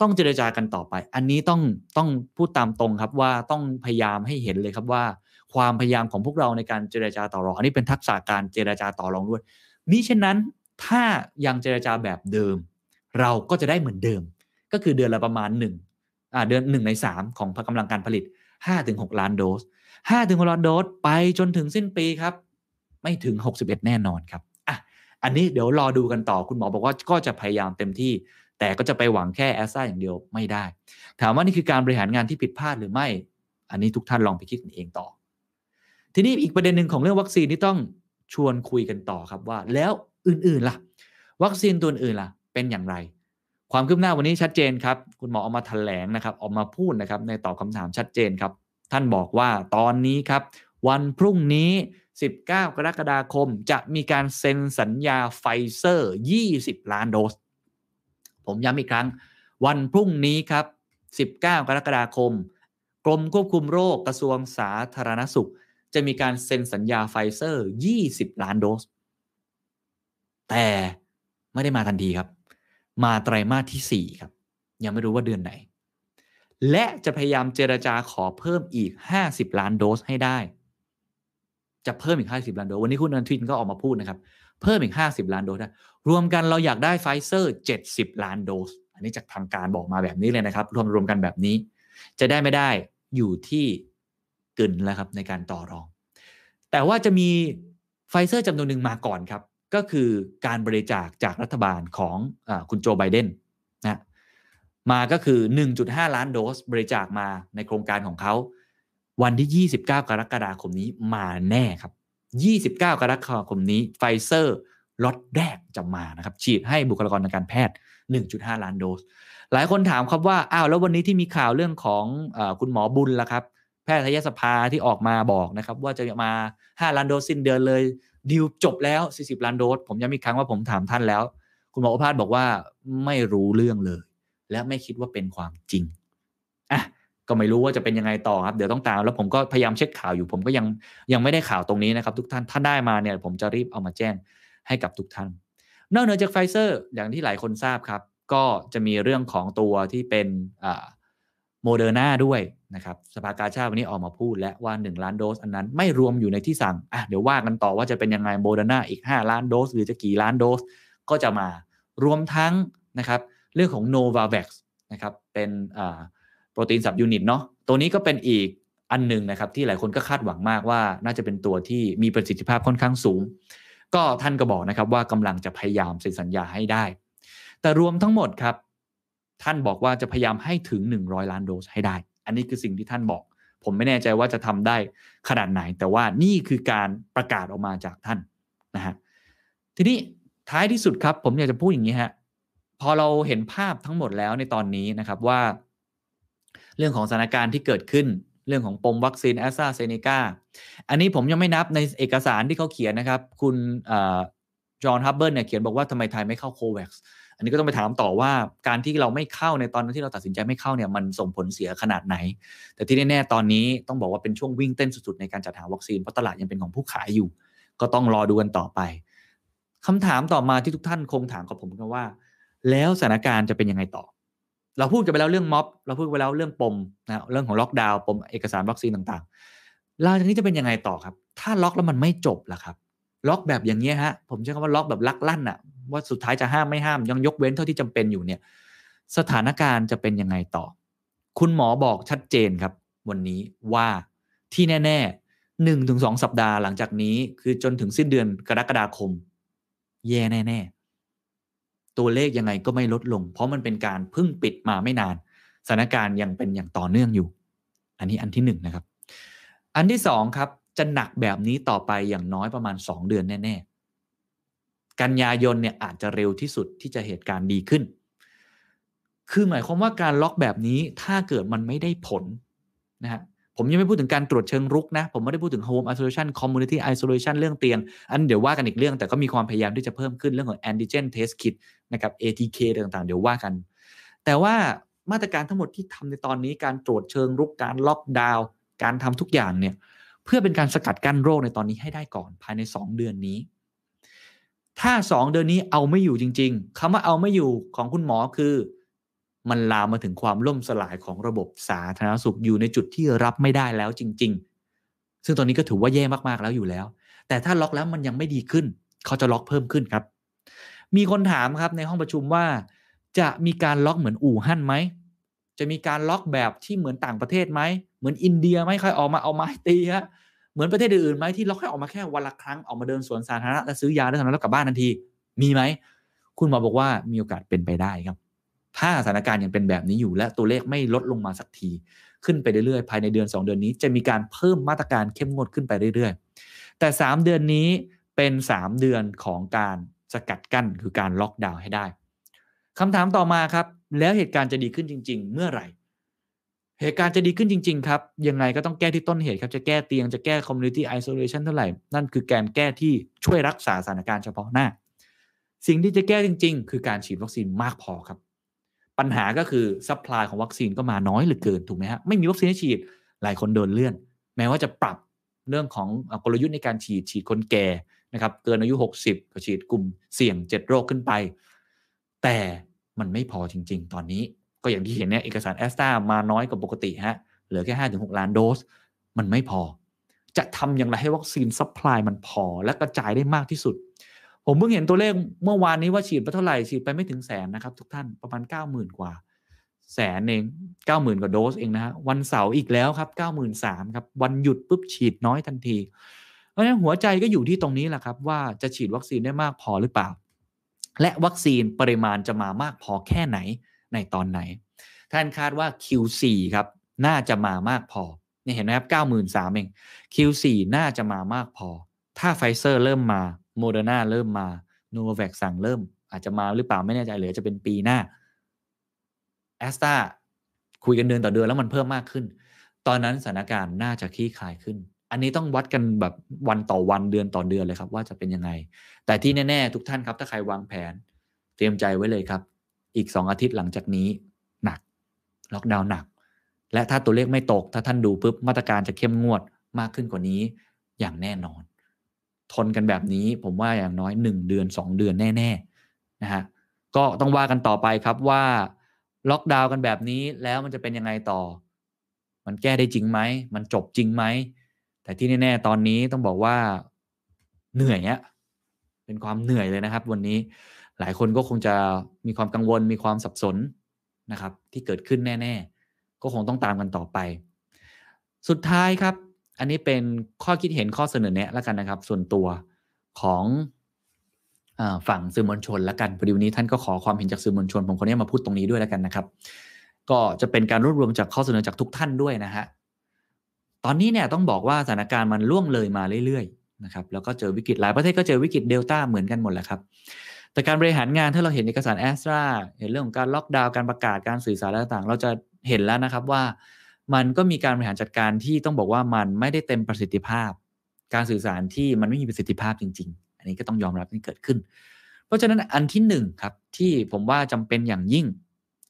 ต้องเจรจากันต่อไปอันนี้ต้องต้องพูดตามตรงครับว่าต้องพยายามให้เห็นเลยครับว่าความพยายามของพวกเราในการเจรจาต่อรองอันนี้เป็นทักษะการเจรจาต่อรองด้วยมิฉะนั้นถ้ายังเจรจาแบบเดิมเราก็จะได้เหมือนเดิมก็คือเดือนละประมาณหนึ่งอ่าเดือนหนึ่งในสามของกำลังการผลิต ห้าถึงหกล้านโดส ห้าถึงหกล้านโดสไปจนถึงสิ้นปีครับไม่ถึงหกสิบเอ็ดแน่นอนครับอันนี้เดี๋ยวรอดูกันต่อคุณหมอบอกว่าก็จะพยายามเต็มที่แต่ก็จะไปหวังแค่แอสตราอย่างเดียวไม่ได้ถามว่านี่คือการบริหารงานที่ผิดพลาดหรือไม่อันนี้ทุกท่านลองไปคิดกันเองต่อทีนี้อีกประเด็นหนึ่งของเรื่องวัคซีนที่ต้องชวนคุยกันต่อครับว่าแล้วอื่นๆล่ะวัคซีนตัวอื่นล่ะเป็นอย่างไรความคืบหน้าวันนี้ชัดเจนครับคุณหมอออกมาแถลงนะครับออกมาพูดนะครับในตอบคำถามชัดเจนครับท่านบอกว่าตอนนี้ครับวันพรุ่งนี้สิบเก้ากรกฎาคมจะมีการเซ็นสัญญาไฟเซอร์ยี่สิบล้านโดสผมย้ำอีกครั้งวันพรุ่งนี้ครับสิบเก้ากรกฎาคมกรมควบคุมโรคกระทรวงสาธารณสุขจะมีการเซ็นสัญญาไฟเซอร์ยี่สิบล้านโดสแต่ไม่ได้มาทันทีครับมาไตรมาสที่สี่ครับยังไม่รู้ว่าเดือนไหนและจะพยายามเจรจาขอเพิ่มอีกห้าสิบล้านโดสให้ได้จะเพิ่มอีกห้าสิบล้านโดสวันนี้คุณอนุทินก็ออกมาพูดนะครับเพิ่มอีกห้าสิบล้านโดสนะรวมกันเราอยากได้ไฟเซอร์เจ็ดสิบล้านโดสอันนี้จากทางการบอกมาแบบนี้เลยนะครับรวมรวมกันแบบนี้จะได้ไม่ได้อยู่ที่กึ่นแล้วครับในการต่อรองแต่ว่าจะมีไฟเซอร์จำนวนหนึ่งมาก่อนครับก็คือการบริจาคจากรัฐบาลของอ่าคุณโจไบเดนนะมาก็คือ หนึ่งจุดห้าล้านโดสบริจาคมาในโครงการของเขาวันที่ยี่สิบเก้ากรกฎาคมนี้มาแน่ครับยี่สิบเก้ากรกฎาคมนี้ไฟเซอร์ล็อตแรกจะมานะครับฉีดให้บุคลากรทางการแพทย์ หนึ่งจุดห้าล้านโดสหลายคนถามครับว่าอ้าวแล้ววันนี้ที่มีข่าวเรื่องของเอ่อคุณหมอบุญล่ะครับแพทยสภาที่ออกมาบอกนะครับว่าจะมาห้าล้านโดสสิ้นเดือนเลยดีลจบแล้วสี่สิบล้านโดสผมย้ำอีกครั้งว่าผมถามท่านแล้วคุณหมอโอภาสบอกว่าไม่รู้เรื่องเลยและไม่คิดว่าเป็นความจริงอ่ะก็ไม่รู้ว่าจะเป็นยังไงต่อครับเดี๋ยวต้องตามแล้วผมก็พยายามเช็คข่าวอยู่ผมก็ยังยังไม่ได้ข่าวตรงนี้นะครับทุกท่านถ้าได้มาเนี่ยผมจะรีบเอามาแจ้งให้กับทุกท่านนอกเหนือจากไฟเซอร์อย่างที่หลายคนทราบครับก็จะมีเรื่องของตัวที่เป็นโมเดอร์นาด้วยนะครับสภากาชาดวันนี้ออกมาพูดและว่าหนึ่งล้านโดสอันนั้นไม่รวมอยู่ในที่สั่งอ่ะเดี๋ยวว่ากันต่อว่าจะเป็นยังไงโมเดอร์นาอีกห้าล้านโดสหรือจะกี่ล้านโดสก็จะมารวมทั้งนะครับเรื่องของ Novavax นะครับเป็นอ่าโปรตีนสับยูนิตเนาะตัวนี้ก็เป็นอีกอันนึงนะครับที่หลายคนก็คาดหวังมากว่าน่าจะเป็นตัวที่มีประสิทธิภาพค่อนข้างสูงก็ท่านก็บอกนะครับว่ากำลังจะพยายามเซ็นสัญญาให้ได้แต่รวมทั้งหมดครับท่านบอกว่าจะพยายามให้ถึงหนึ่งร้อยล้านโดสให้ได้อันนี้คือสิ่งที่ท่านบอก ผมไม่แน่ใจว่าจะทำได้ขนาดไหนแต่ว่านี่คือการประกาศออกมาจากท่านนะฮะทีนี้ท้ายที่สุดครับผมอยากจะพูดอย่างนี้ฮะพอเราเห็นภาพทั้งหมดแล้วในตอนนี้นะครับว่าเรื่องของสถานการณ์ที่เกิดขึ้นเรื่องของปมวัคซีน AstraZeneca อันนี้ผมยังไม่นับในเอกสารที่เขาเขียนนะครับคุณจอห์นฮับเบิลเนี่ยเขียนบอกว่าทำไมไทยไม่เข้าโคแว็กซ์อันนี้ก็ต้องไปถามต่อว่าการที่เราไม่เข้าในตอนนั้นที่เราตัดสินใจไม่เข้าเนี่ยมันส่งผลเสียขนาดไหนแต่ที่แน่ๆตอนนี้ต้องบอกว่าเป็นช่วงวิ่งเต้นสุดๆในการจัดหาวัคซีนเพราะตลาดยังเป็นของผู้ขายอยู่ก็ต้องรอดูกันต่อไปคำถามต่อมาที่ทุกท่านคงถามกับผมกันว่าแล้วสถานการณ์จะเป็นยังไงต่อเราพูดกันไปแล้วเรื่องม็อบเราพูดไปแล้วเรื่องปมนะเรื่องของล็อกดาวน์ปมเอกสารวัคซีนต่างๆหลังจากนี้จะเป็นยังไงต่อครับถ้าล็อกแล้วมันไม่จบล่ะครับล็อกแบบอย่างเงี้ยฮะผมใช้คำว่าล็อกแบบลักลั่นอะว่าสุดท้ายจะห้ามไม่ห้ามยังยกเว้นเท่าที่จำเป็นอยู่เนี่ยสถานการณ์จะเป็นยังไงต่อคุณหมอบอกชัดเจนครับวันนี้ว่าที่แน่ๆ หนึ่งถึงสอง สัปดาห์หลังจากนี้คือจนถึงสิ้นเดือนกรกฎาคมแย่แน่ๆตัวเลขยังไงก็ไม่ลดลงเพราะมันเป็นการเพิ่งปิดมาไม่นานสถานการณ์ยังเป็นอย่างต่อเนื่องอยู่อันนี้อันที่หนึ่งนะครับอันที่สองครับจะหนักแบบนี้ต่อไปอย่างน้อยประมาณสองเดือนแน่ๆกันยายนเนี่ยอาจจะเร็วที่สุดที่จะเหตุการณ์ดีขึ้นคือหมายความว่าการล็อกแบบนี้ถ้าเกิดมันไม่ได้ผลนะฮะผมยังไม่พูดถึงการตรวจเชิงรุกนะผมไม่ได้พูดถึง home isolation community isolation เรื่องเตียงอันเดี๋ยวว่ากันอีกเรื่องแต่ก็มีความพยายามที่จะเพิ่มขึ้นเรื่องของ antigen test kit นะครับ เอ ที เค ต่างๆเดี๋ยวว่ากันแต่ว่ามาตรการทั้งหมดที่ทำในตอนนี้การตรวจเชิงรุกการล็อกดาวน์การทำทุกอย่างเนี่ยเพื่อเป็นการสกัดกั้นโรคในตอนนี้ให้ได้ก่อนภายในสองเดือนนี้ถ้าสองเดือนนี้เอาไม่อยู่จริงๆคำว่าเอาไม่อยู่ของคุณหมอคือมันลามมาถึงความล่มสลายของระบบสาธารณสุขอยู่ในจุดที่รับไม่ได้แล้วจริงๆซึ่งตอนนี้ก็ถือว่าแย่มากๆแล้วอยู่แล้วแต่ถ้าล็อกแล้วมันยังไม่ดีขึ้นเขาจะล็อกเพิ่มขึ้นครับมีคนถามครับในห้องประชุมว่าจะมีการล็อกเหมือนอู่ฮั่นไหมจะมีการล็อกแบบที่เหมือนต่างประเทศไหมเหมือนอินเดียไหมใครออกมาเอาไม้ตีฮะเหมือนประเทศอื่นไหมที่ล็อกให้ออกมาแค่วันละครั้งออกมาเดินสวนสาธารณะและซื้อยาได้เท่านั้นแล้วกลับบ้านทันทีมีไหมคุณหมอบอกว่ามีโอกาสเป็นไปได้ครับถ้าสถานการณ์ยังเป็นแบบนี้อยู่และตัวเลขไม่ลดลงมาสักทีขึ้นไปเรื่อยๆภายในเดือนสองเดือนนี้จะมีการเพิ่มมาตรการเข้มงวดขึ้นไปเรื่อยๆแต่สามเดือนนี้เป็นสามเดือนของการสกัดกั้นคือการล็อกดาวน์ให้ได้คำถามต่อมาครับแล้วเหตุการณ์จะดีขึ้นจริงๆเมื่อไหร่เหตุการณ์จะดีขึ้นจริงๆครับยังไงก็ต้องแก้ที่ต้นเหตุครับจะแก้เตียงจะแก้ community isolation เท่าไหร่นั่นคือการแก้ที่ช่วยรักษาสถานการณ์เฉพาะหน้าสิ่งที่จะแก้จริงๆคือการฉีดวัคซีนมากพอครับปัญหาก็คือซัพพลายของวัคซีนก็มาน้อยเหลือเกินถูกไหมฮะไม่มีวัคซีนให้ฉีดหลายคนโดนเลื่อนแม้ว่าจะปรับเรื่องของกลยุทธ์ในการฉีดฉีดคนแก่นะครับเกินอายุหกสิบก็ฉีดกลุ่มเสี่ยงเจ็ดโรคขึ้นไปแต่มันไม่พอจริงๆตอนนี้ก็อย่างที่เห็นเนี่ยเอกสาร Astra มาน้อยกว่าปกติฮะเหลือแค่ ห้าถึงหก ล้านโดสมันไม่พอจะทำอย่างไรให้วัคซีนซัพพลายมันพอและกระจายได้มากที่สุดผมเพิ่งเห็นตัวเลขเมื่อวานนี้ว่าฉีดไปเท่าไหร่ฉีดไปไม่ถึงแสนนะครับทุกท่านประมาณ เก้าหมื่น กว่าแสนเอง เก้าหมื่น กว่าโดสเองนะฮะวันเสาร์อีกแล้วครับ เก้าหมื่นสามพัน ครับวันหยุดปุ๊บฉีดน้อยทันทีเพราะฉะนั้นหัวใจก็อยู่ที่ตรงนี้แหละครับว่าจะฉีดวัคซีนได้มากพอหรือเปล่าและวัคซีนปริมาณจะมามากพอแค่ไหนในตอนไหนท่านคาดว่า คิว โฟร์ ครับน่าจะมามากพอเนี่ยเห็นไหมครับ เก้าหมื่นสามพัน เอง คิว โฟร์ น่าจะมามากพอถ้า Pfizer เริ่มมา Moderna เริ่มมา Novavax สั่งเริ่มอาจจะมาหรือเปล่าไม่แน่ใจหรือจะเป็นปีหน้า Astra คุยกันเดือนต่อเดือนแล้วมันเพิ่มมากขึ้นตอนนั้นสถานการณ์น่าจะคลี่คลายขึ้นอันนี้ต้องวัดกันแบบวันต่อวันเดือนต่อเดือนเลยครับว่าจะเป็นยังไงแต่ที่แน่ๆทุกท่านครับถ้าใครวางแผนเตรียมใจไว้เลยครับอีกสองอาทิตย์หลังจากนี้หนักล็อกดาวน์หนักและถ้าตัวเลขไม่ตกถ้าท่านดูปุ๊บมาตรการจะเข้มงวดมากขึ้นกว่านี้อย่างแน่นอนทนกันแบบนี้ผมว่าอย่างน้อยหนึ่งเดือนสองเดือนแน่ๆนะฮะก็ต้องว่ากันต่อไปครับว่าล็อกดาวน์กันแบบนี้แล้วมันจะเป็นยังไงต่อมันแก้ได้จริงไหมมันจบจริงไหมแต่ที่แน่ๆตอนนี้ต้องบอกว่าเหนื่อยฮะเป็นความเหนื่อยเลยนะครับวันนี้หลายคนก็คงจะมีความกังวลมีความสับสนนะครับที่เกิดขึ้นแน่ๆก็คงต้องตามกันต่อไปสุดท้ายครับอันนี้เป็นข้อคิดเห็นข้อเสนอแนะละกันนะครับส่วนตัวของเอ่อฝั่งสื่อมวลชนละกันพอดีวันนี้ท่านก็ขอความเห็นจากสื่อมวลชนผมขอเนี่ยมาพูดตรงนี้ด้วยละกันนะครับก็จะเป็นการรวบรวมจากข้อเสนอจากทุกท่านด้วยนะฮะ อนนี้เนี่ยต้องบอกว่าสถานการณ์มันล่วงเลยมาเรื่อยๆนะครับแล้วก็เจอวิกฤตหลายประเทศก็เจอวิกฤตเดลต้าเหมือนกันหมดแหละครับแต่การบริหารงานถ้าเราเห็นเอกสาร Astra เห็นเรื่องของการล็อกดาวน์การประกาศการสื่อสารต่างๆเราจะเห็นแล้วนะครับว่ามันก็มีการบริหารจัดการที่ต้องบอกว่ามันไม่ได้เต็มประสิทธิภาพการสื่อสารที่มันไม่มีประสิทธิภาพจริงๆอันนี้ก็ต้องยอมรับที่เกิดขึ้นเพราะฉะนั้นอันที่หนึ่งครับที่ผมว่าจำเป็นอย่างยิ่ง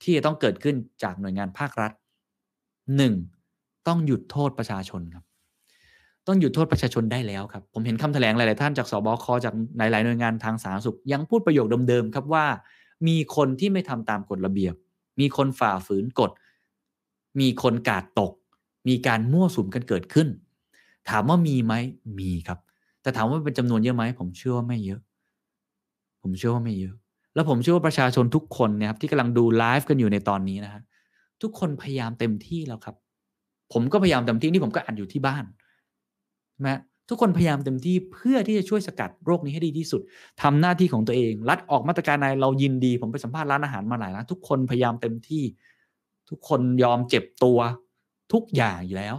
ที่จะต้องเกิดขึ้นจากหน่วยงานภาครัฐหนึ่งต้องหยุดโทษประชาชนครับต้องหยุดโทษประชาชนได้แล้วครับผมเห็นคำแถลงหลายๆท่านจากสบคจากหลายๆหน่วยงานทางสาธารณสุขยังพูดประโยคเดิมๆครับว่ามีคนที่ไม่ทำตามกฎระเบียบมีคนฝ่าฝืนกฎมีคนกาดตกมีการมั่วสุมกันเกิดขึ้นถามว่ามีไหมมีครับแต่ถามว่าเป็นจำนวนเยอะไหมผมเชื่อว่าไม่เยอะผมเชื่อว่าไม่เยอะแล้วผมเชื่อว่าประชาชนทุกคนเนี่ยครับที่กำลังดูไลฟ์กันอยู่ในตอนนี้นะฮะทุกคนพยายามเต็มที่แล้วครับผมก็พยายามเต็มที่นี่ผมก็อัดอยู่ที่บ้านนะทุกคนพยายามเต็มที่เพื่อที่จะช่วยสกัดโรคนี้ให้ดีที่สุดทำหน้าที่ของตัวเองรัฐออกมาตรการอะไรเรายินดีผมไปสัมภาษณ์ร้านอาหารมาหลายร้านทุกคนพยายามเต็มที่ทุกคนยอมเจ็บตัวทุกอย่างอยู่แล้ว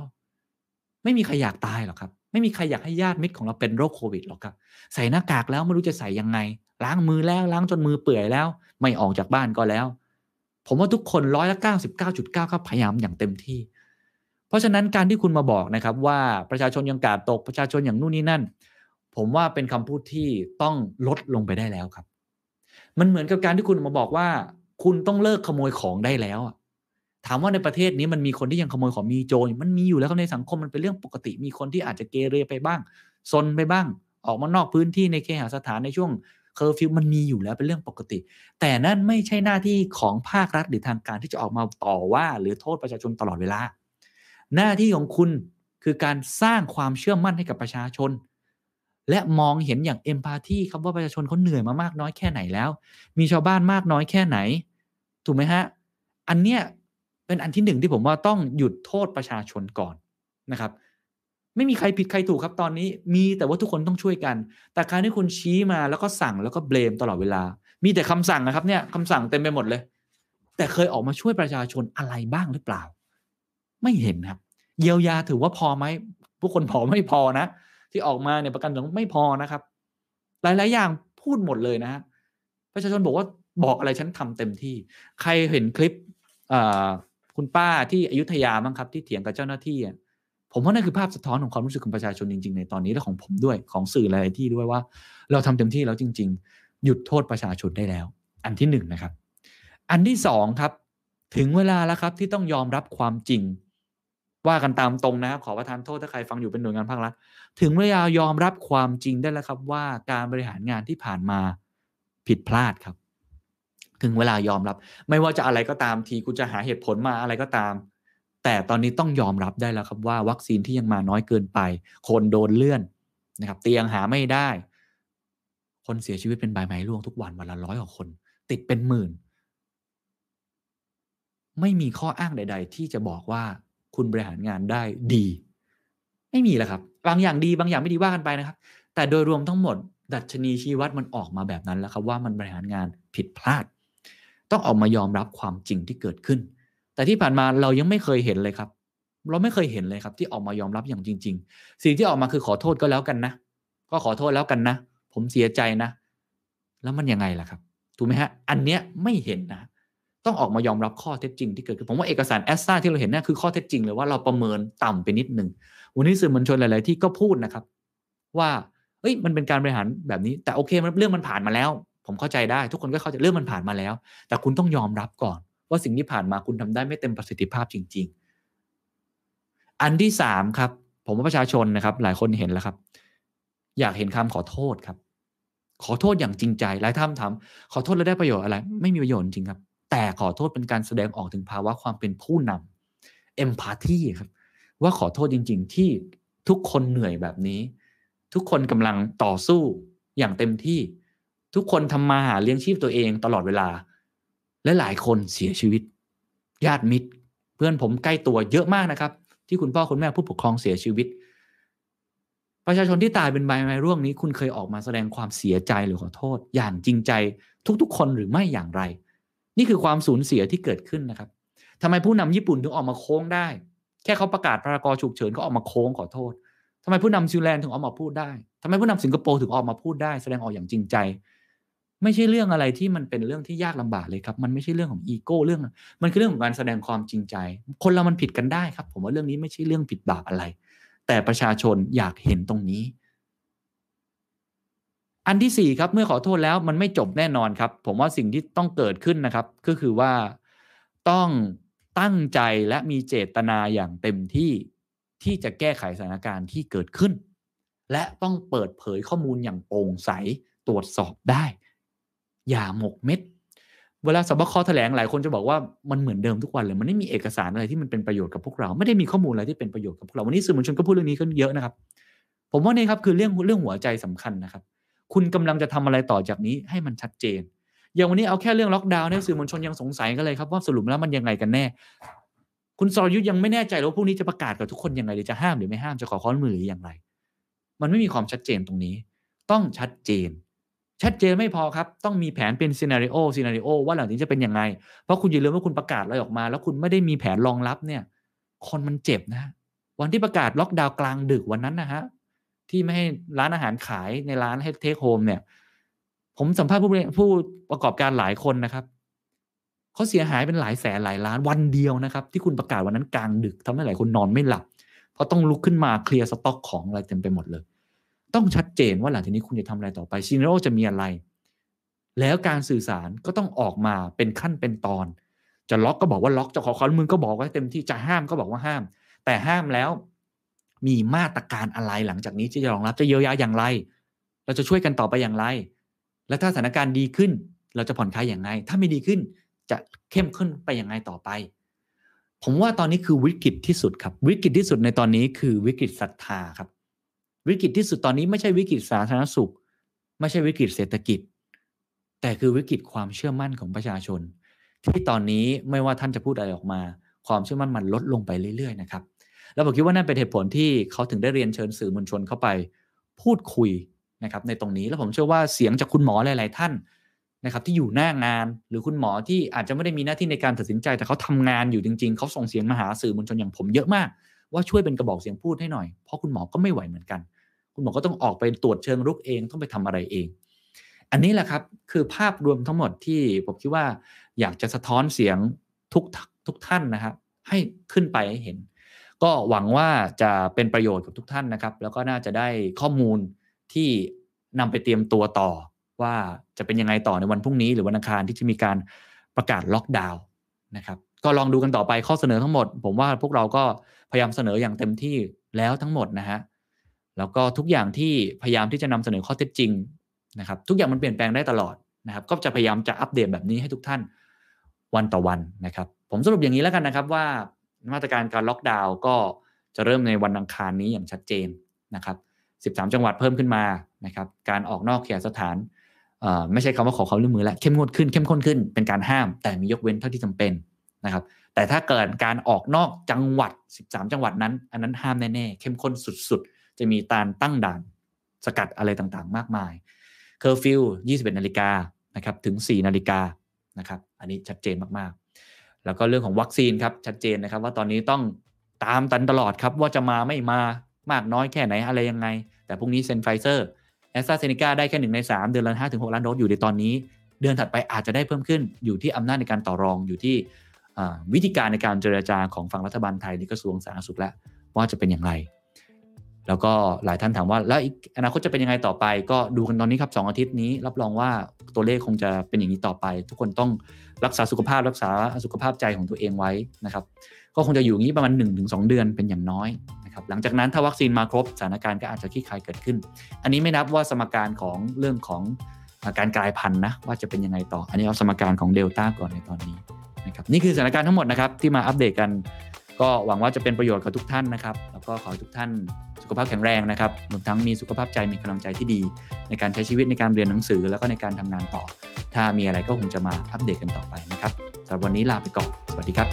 ไม่มีใครอยากตายหรอกครับไม่มีใครอยากให้ญาติมิตรของเราเป็นโรคโควิดหรอกครับใส่หน้ากากแล้วไม่รู้จะใส่ยังไงล้างมือแล้วล้างจนมือเปื่อยแล้วไม่ออกจากบ้านก็แล้วผมว่าทุกคนร้อยละ เก้าสิบเก้าจุดเก้า ครับพยายามอย่างเต็มที่เพราะฉะนั้นการที่คุณมาบอกนะครับว่าประชาชนยังกาดตกประชาชนอย่างนู่นนี่นั่นผมว่าเป็นคำพูดที่ต้องลดลงไปได้แล้วครับมันเหมือนกับการที่คุณมาบอกว่าคุณต้องเลิกขโมยของได้แล้วถามว่าในประเทศนี้มันมีคนที่ยังขโมยของมีโจรมันมีอยู่แล้วในสังคมมันเป็นเรื่องปกติมีคนที่อาจจะเกเรไปบ้างซนไปบ้างออกมานอกพื้นที่ในเคหสถานในช่วงเคอร์ฟิวมันมีอยู่แล้วเป็นเรื่องปกติแต่นั่นไม่ใช่หน้าที่ของภาครัฐหรือทางการที่จะออกมาต่อว่าหรือโทษประชาชนตลอดเวลาหน้าที่ของคุณคือการสร้างความเชื่อมั่นให้กับประชาชนและมองเห็นอย่างเอมพาธีครับว่าประชาชนเขาเหนื่อยมามากน้อยแค่ไหนแล้วมีชาวบ้านมากน้อยแค่ไหนถูกไหมฮะอันเนี้ยเป็นอันที่หนึ่งที่ผมว่าต้องหยุดโทษประชาชนก่อนนะครับไม่มีใครผิดใครถูกครับตอนนี้มีแต่ว่าทุกคนต้องช่วยกันแต่การที่คุณชี้มาแล้วก็สั่งแล้วก็เบลมตลอดเวลามีแต่คำสั่งนะครับเนี่ยคำสั่งเต็มไปหมดเลยแต่เคยออกมาช่วยประชาชนอะไรบ้างหรือเปล่าไม่เห็นครับเยียวยาถือว่าพอไหมพวกคนพอไม่พอนะที่ออกมาเนี่ยประกันสังคมไม่พอนะครับหลายๆอย่างพูดหมดเลยนะประชาชนบอกว่าบอกอะไรฉันทำเต็มที่ใครเห็นคลิปคุณป้าที่อยุธยามั้งครับที่เถียงกับเจ้าหน้าที่ผมว่านั่นคือภาพสะท้อนของความรู้สึกของประชาชนจริงๆในตอนนี้และของผมด้วยของสื่อหลายๆที่ด้วยว่าเราทำเต็มที่แล้วจริงๆหยุดโทษประชาชนได้แล้วอันที่หนึ่งนะครับอันที่สองครับถึงเวลาแล้วครับที่ต้องยอมรับความจริงว่ากันตามตรงนะครับขอประทานโทษถ้าใครฟังอยู่เป็นหน่วยงานภาครัฐถึงเวลายอมรับความจริงได้แล้วครับว่าการบริหารงานที่ผ่านมาผิดพลาดครับถึงเวลายอมรับไม่ว่าจะอะไรก็ตามทีคุณจะหาเหตุผลมาอะไรก็ตามแต่ตอนนี้ต้องยอมรับได้แล้วครับว่าวัคซีนที่ยังมาน้อยเกินไปคนโดนเลื่อนนะครับเตียงหาไม่ได้คนเสียชีวิตเป็นใบไม้ร่วงทุกวันวันละร้อยกว่าคนติดเป็นหมื่นไม่มีข้ออ้างใดๆที่จะบอกว่าคุณบริหารงานได้ดีไม่มีแล้วครับบางอย่างดีบางอย่างไม่ดีว่ากันไปนะครับแต่โดยรวมทั้งหมดดัชนีชี้วัดมันออกมาแบบนั้นแล้วครับว่ามันบริหารงานผิดพลาดต้องออกมายอมรับความจริงที่เกิดขึ้นแต่ที่ผ่านมาเรายังไม่เคยเห็นเลยครับเราไม่เคยเห็นเลยครับที่ออกมายอมรับอย่างจริงๆสิ่งที่ออกมาคือขอโทษก็แล้วกันนะก็ขอโทษแล้วกันนะผมเสียใจนะแล้วมันยังไงล่ะครับถูกไหมฮะอันเนี้ยไม่เห็นนะต้องออกมายอมรับข้อเท็จจริงที่เกิดขึ้นผมว่าเอกสาร Astra ที่เราเห็นเนี่ยคือข้อเท็จจริงเลยว่าเราประเมินต่ำไปนิดนึงวันนี้สื่อมวลชนหลายๆที่ก็พูดนะครับว่าเอ้ยมันเป็นการบริหารแบบนี้แต่โอเคเรื่องมันผ่านมาแล้วผมเข้าใจได้ทุกคนก็เข้าใจเรื่องมันผ่านมาแล้วแต่คุณต้องยอมรับก่อนว่าสิ่งที่ผ่านมาคุณทำได้ไม่เต็มประสิทธิภาพจริงๆอันที่สามครับผมว่าประชาชนนะครับหลายคนเห็นแล้วครับอยากเห็นคำขอโทษครับขอโทษอย่างจริงใจหลายท่านถามขอโทษแล้วได้ประโยชน์อะไรไม่มีประโยชน์จริงครับแต่ขอโทษเป็นการแสดงออกถึงภาวะความเป็นผู้นำ empathy ครับว่าขอโทษจริงๆที่ทุกคนเหนื่อยแบบนี้ทุกคนกำลังต่อสู้อย่างเต็มที่ทุกคนทำมาหาเลี้ยงชีพตัวเองตลอดเวลาและหลายคนเสียชีวิตญาติมิตรเพื่อนผมใกล้ตัวเยอะมากนะครับที่คุณพ่อคุณแม่ผู้ปกครองเสียชีวิตประชาชนที่ตายเป็นใบไม้ร่วงนี้คุณเคยออกมาแสดงความเสียใจหรือขอโทษอย่างจริงใจทุกๆคนหรือไม่อย่างไรนี่คือความสูญเสียที่เกิดขึ้นนะครับทำไมผู้นำญี่ปุ่นถึงออกมาโค้งได้ แค่เขาประกาศพรกฉุกเฉินก็ออกมาโค้งขอโทษทำไมผู้นำนิวซีแลนด์ถึงออกมาพูดได้ทำไมผู้นำสิงคโปร์ถึงออกมาพูดได้แสดงออกอย่างจริงใจไม่ใช่เรื่องอะไรที่มันเป็นเรื่องที่ยากลำบากเลยครับมันไม่ใช่เรื่องของอีโก้เรื่องมันคือเรื่องของการแสดงความจริงใจคนเรามันผิดกันได้ครับผมว่าเรื่องนี้ไม่ใช่เรื่องผิดบาปอะไรแต่ประชาชนอยากเห็นตรงนี้อันที่สี่ครับเมื่อขอโทษแล้วมันไม่จบแน่นอนครับผมว่าสิ่งที่ต้องเกิดขึ้นนะครับก็คือว่าต้องตั้งใจและมีเจตนาอย่างเต็มที่ที่จะแก้ไขสถานการณ์ที่เกิดขึ้นและต้องเปิดเผยข้อมูลอย่างโปร่งใสตรวจสอบได้อย่าหมกเม็ดเวลาสบคแถลงหลายคนจะบอกว่ามันเหมือนเดิมทุกวันเลยมันไม่มีเอกสารอะไรที่มันเป็นประโยชน์กับพวกเราไม่ได้มีข้อมูลอะไรที่เป็นประโยชน์กับพวกเราวันนี้สื่อมวลชนก็พูดเรื่องนี้กันเยอะนะครับผมว่านี่ครับคือเรื่องเรื่องหัวใจสำคัญนะครับคุณกำลังจะทำอะไรต่อจากนี้ให้มันชัดเจนอย่างวันนี้เอาแค่เรื่องล็อกดาวน์เนี่ยสื่อมวลชนยังสงสัยกันเลยครับว่าสรุปแล้วมันยังไงกันแน่คุณสรยุทธยังไม่แน่ใจว่าพวกนี้จะประกาศกับทุกคนยังไงจะห้ามหรือไม่ห้ามจะขอข้อมือหรืออย่างไรมันไม่มีความชัดเจนตรงนี้ต้องชัดเจนชัดเจนไม่พอครับต้องมีแผนเป็นซีนาริโอซีนาริโอว่าหลังจากนี้จะเป็นยังไงเพราะคุณอย่าลืมว่าคุณประกาศอะไรออกมาแล้วคุณไม่ได้มีแผนรองรับเนี่ยคนมันเจ็บนะวันที่ประกาศล็อกดาวน์กลางดึกวันนั้นนะฮะที่ไม่ให้ร้านอาหารขายในร้านให้เทคโฮมเนี่ยผมสัมภาษณ์ผู้ผู้ประกอบการหลายคนนะครับเขาเสียหายเป็นหลายแสนหลายล้านวันเดียวนะครับที่คุณประกาศวันนั้นกลางดึกทำให้หลายคนนอนไม่หลับเพราะต้องลุกขึ้นมาเคลียร์สต็อกของอะไรเต็มไปหมดเลยต้องชัดเจนว่าหลังจากนี้คุณจะทำอะไรต่อไปซีนาริโอจะมีอะไรแล้วการสื่อสารก็ต้องออกมาเป็นขั้นเป็นตอนจะล็อกก็บอกว่าล็อกจะขอความร่วมมือก็บอกว่าเต็มที่จะห้ามก็บอกว่าห้ามแต่ห้ามแล้วมีมาตรการอะไรหลังจากนี้ที่จะรองรับจะเยียวยาอย่างไรเราจะช่วยกันต่อไปอย่างไรและถ้าสถานการณ์ดีขึ้นเราจะผ่อนคลายอย่างไรถ้าไม่ดีขึ้นจะเข้มข้นไปอย่างไรต่อไปผมว่าตอนนี้คือวิกฤตที่สุดครับวิกฤตที่สุดในตอนนี้คือวิกฤตศรัทธาครับวิกฤตที่สุดตอนนี้ไม่ใช่วิกฤตสาธารณสุขไม่ใช่วิกฤตเศรษฐกิจแต่คือวิกฤตความเชื่อมั่นของประชาชนที่ตอนนี้ไม่ว่าท่านจะพูดอะไรออกมาความเชื่อมั่นมันลดลงไปเรื่อยๆนะครับแล้วผมคิดว่านั่นเป็นเหตุผลที่เขาถึงได้เรียนเชิญสื่อมวลชนเข้าไปพูดคุยนะครับในตรงนี้แล้วผมเชื่อว่าเสียงจากคุณหมอหลายๆท่านนะครับที่อยู่หน้างานหรือคุณหมอที่อาจจะไม่ได้มีหน้าที่ในการตัดสินใจแต่เขาทำงานอยู่จริงๆเขาส่งเสียงมาหาสื่อมวลชนอย่างผมเยอะมากว่าช่วยเป็นกระบอกเสียงพูดให้หน่อยเพราะคุณหมอก็ไม่ไหวเหมือนกันคุณหมอก็ต้องออกไปตรวจเชิงรุกเองต้องไปทำอะไรเองอันนี้แหละครับคือภาพรวมทั้งหมดที่ผมคิดว่าอยากจะสะท้อนเสียงทุกทุกท่านนะครับให้ขึ้นไปให้เห็นก็หวังว่าจะเป็นประโยชน์กับทุกท่านนะครับแล้วก็น่าจะได้ข้อมูลที่นำไปเตรียมตัวต่อว่าจะเป็นยังไงต่อในวันพรุ่งนี้หรือวันอังคารที่จะมีการประกาศล็อกดาวน์นะครับก็ลองดูกันต่อไปข้อเสนอทั้งหมดผมว่าพวกเราก็พยายามเสนออย่างเต็มที่แล้วทั้งหมดนะฮะแล้วก็ทุกอย่างที่พยายามที่จะนำเสนอข้อเท็จจริงนะครับทุกอย่างมันเปลี่ยนแปลงได้ตลอดนะครับก็จะพยายามจะอัปเดตแบบนี้ให้ทุกท่านวันต่อวันนะครับผมสรุปอย่างนี้แล้วกันนะครับว่ามาตรการการล็อกดาวน์ก็จะเริ่มในวันอังคารนี้อย่างชัดเจนนะครับสิบสามจังหวัดเพิ่มขึ้นมานะครับการออกนอกเขตสถานไม่ใช่คำว่าขอความร่วมมือแล้วเข้มงวดขึ้นเข้มข้นขึ้นเป็นการห้ามแต่มียกเว้นเท่าที่จำเป็นนะครับแต่ถ้าเกิดการออกนอกจังหวัดสิบสามจังหวัดนั้นอันนั้นห้ามแน่ๆเข้มข้นสุดๆจะมีการตั้งด่านสกัดอะไรต่างๆมากมายเคอร์ฟิว ยี่สิบเอ็ดนาฬิกา นะครับถึง สี่นาฬิกา นนะครับอันนี้ชัดเจนมากๆแล้วก็เรื่องของวัคซีนครับชัดเจนนะครับว่าตอนนี้ต้องตามตันตลอดครับว่าจะมาไม่มามากน้อยแค่ไหนอะไรยังไงแต่พรุ่งนี้เซ็นไฟเซอร์ AstraZeneca ได้แค่หนึ่งในสามเดือนละ ห้าถึงหก ล้านโดสอยู่ในตอนนี้เดือนถัดไปอาจจะได้เพิ่มขึ้นอยู่ที่อำนาจในการต่อรองอยู่ที่วิธีการในการเจรจาของฝั่งรัฐบาลไทยในกระทรวงสาธารณสุขและว่าจะเป็นอย่างไรแล้วก็หลายท่านถามว่าแล้วอนาคตจะเป็นยังไงต่อไปก็ดูกันตอนนี้ครับสองอาทิตย์นี้รับรองว่าตัวเลขคงจะเป็นอย่างนี้ต่อไปทุกคนต้องรักษาสุขภาพรักษาสุขภาพใจของตัวเองไว้นะครับก็คงจะอยู่อย่างนี้ประมาณ หนึ่งถึงสอง เดือนเป็นอย่างน้อยนะครับหลังจากนั้นถ้าวัคซีนมาครบสถานการณ์ก็อาจจะคลี่คลายเกิดขึ้นอันนี้ไม่นับว่าสมการของเรื่องของการกลายพันธุ์นะว่าจะเป็นยังไงต่ออันนี้เอาสมการของเดลต้าก่อนในตอนนี้นะครับนี่คือสถานการณ์ทั้งหมดนะครับที่มาอัปเดตกันก็หวังว่าจะเป็นประโยชน์กับทุกท่านนะครับแล้วก็ขอให้ทุกท่านสุขภาพแข็งแรงนะครับรวมทั้งมีสุขภาพใจมีกำลังใจที่ดีในการใช้ชีวิตในการเรียนหนังสือแล้วก็ในการทำงานต่อถ้ามีอะไรก็คงจะมาอัปเดตกันต่อไปนะครับสำหรับวันนี้ลาไปก่อนสวัสดีครับ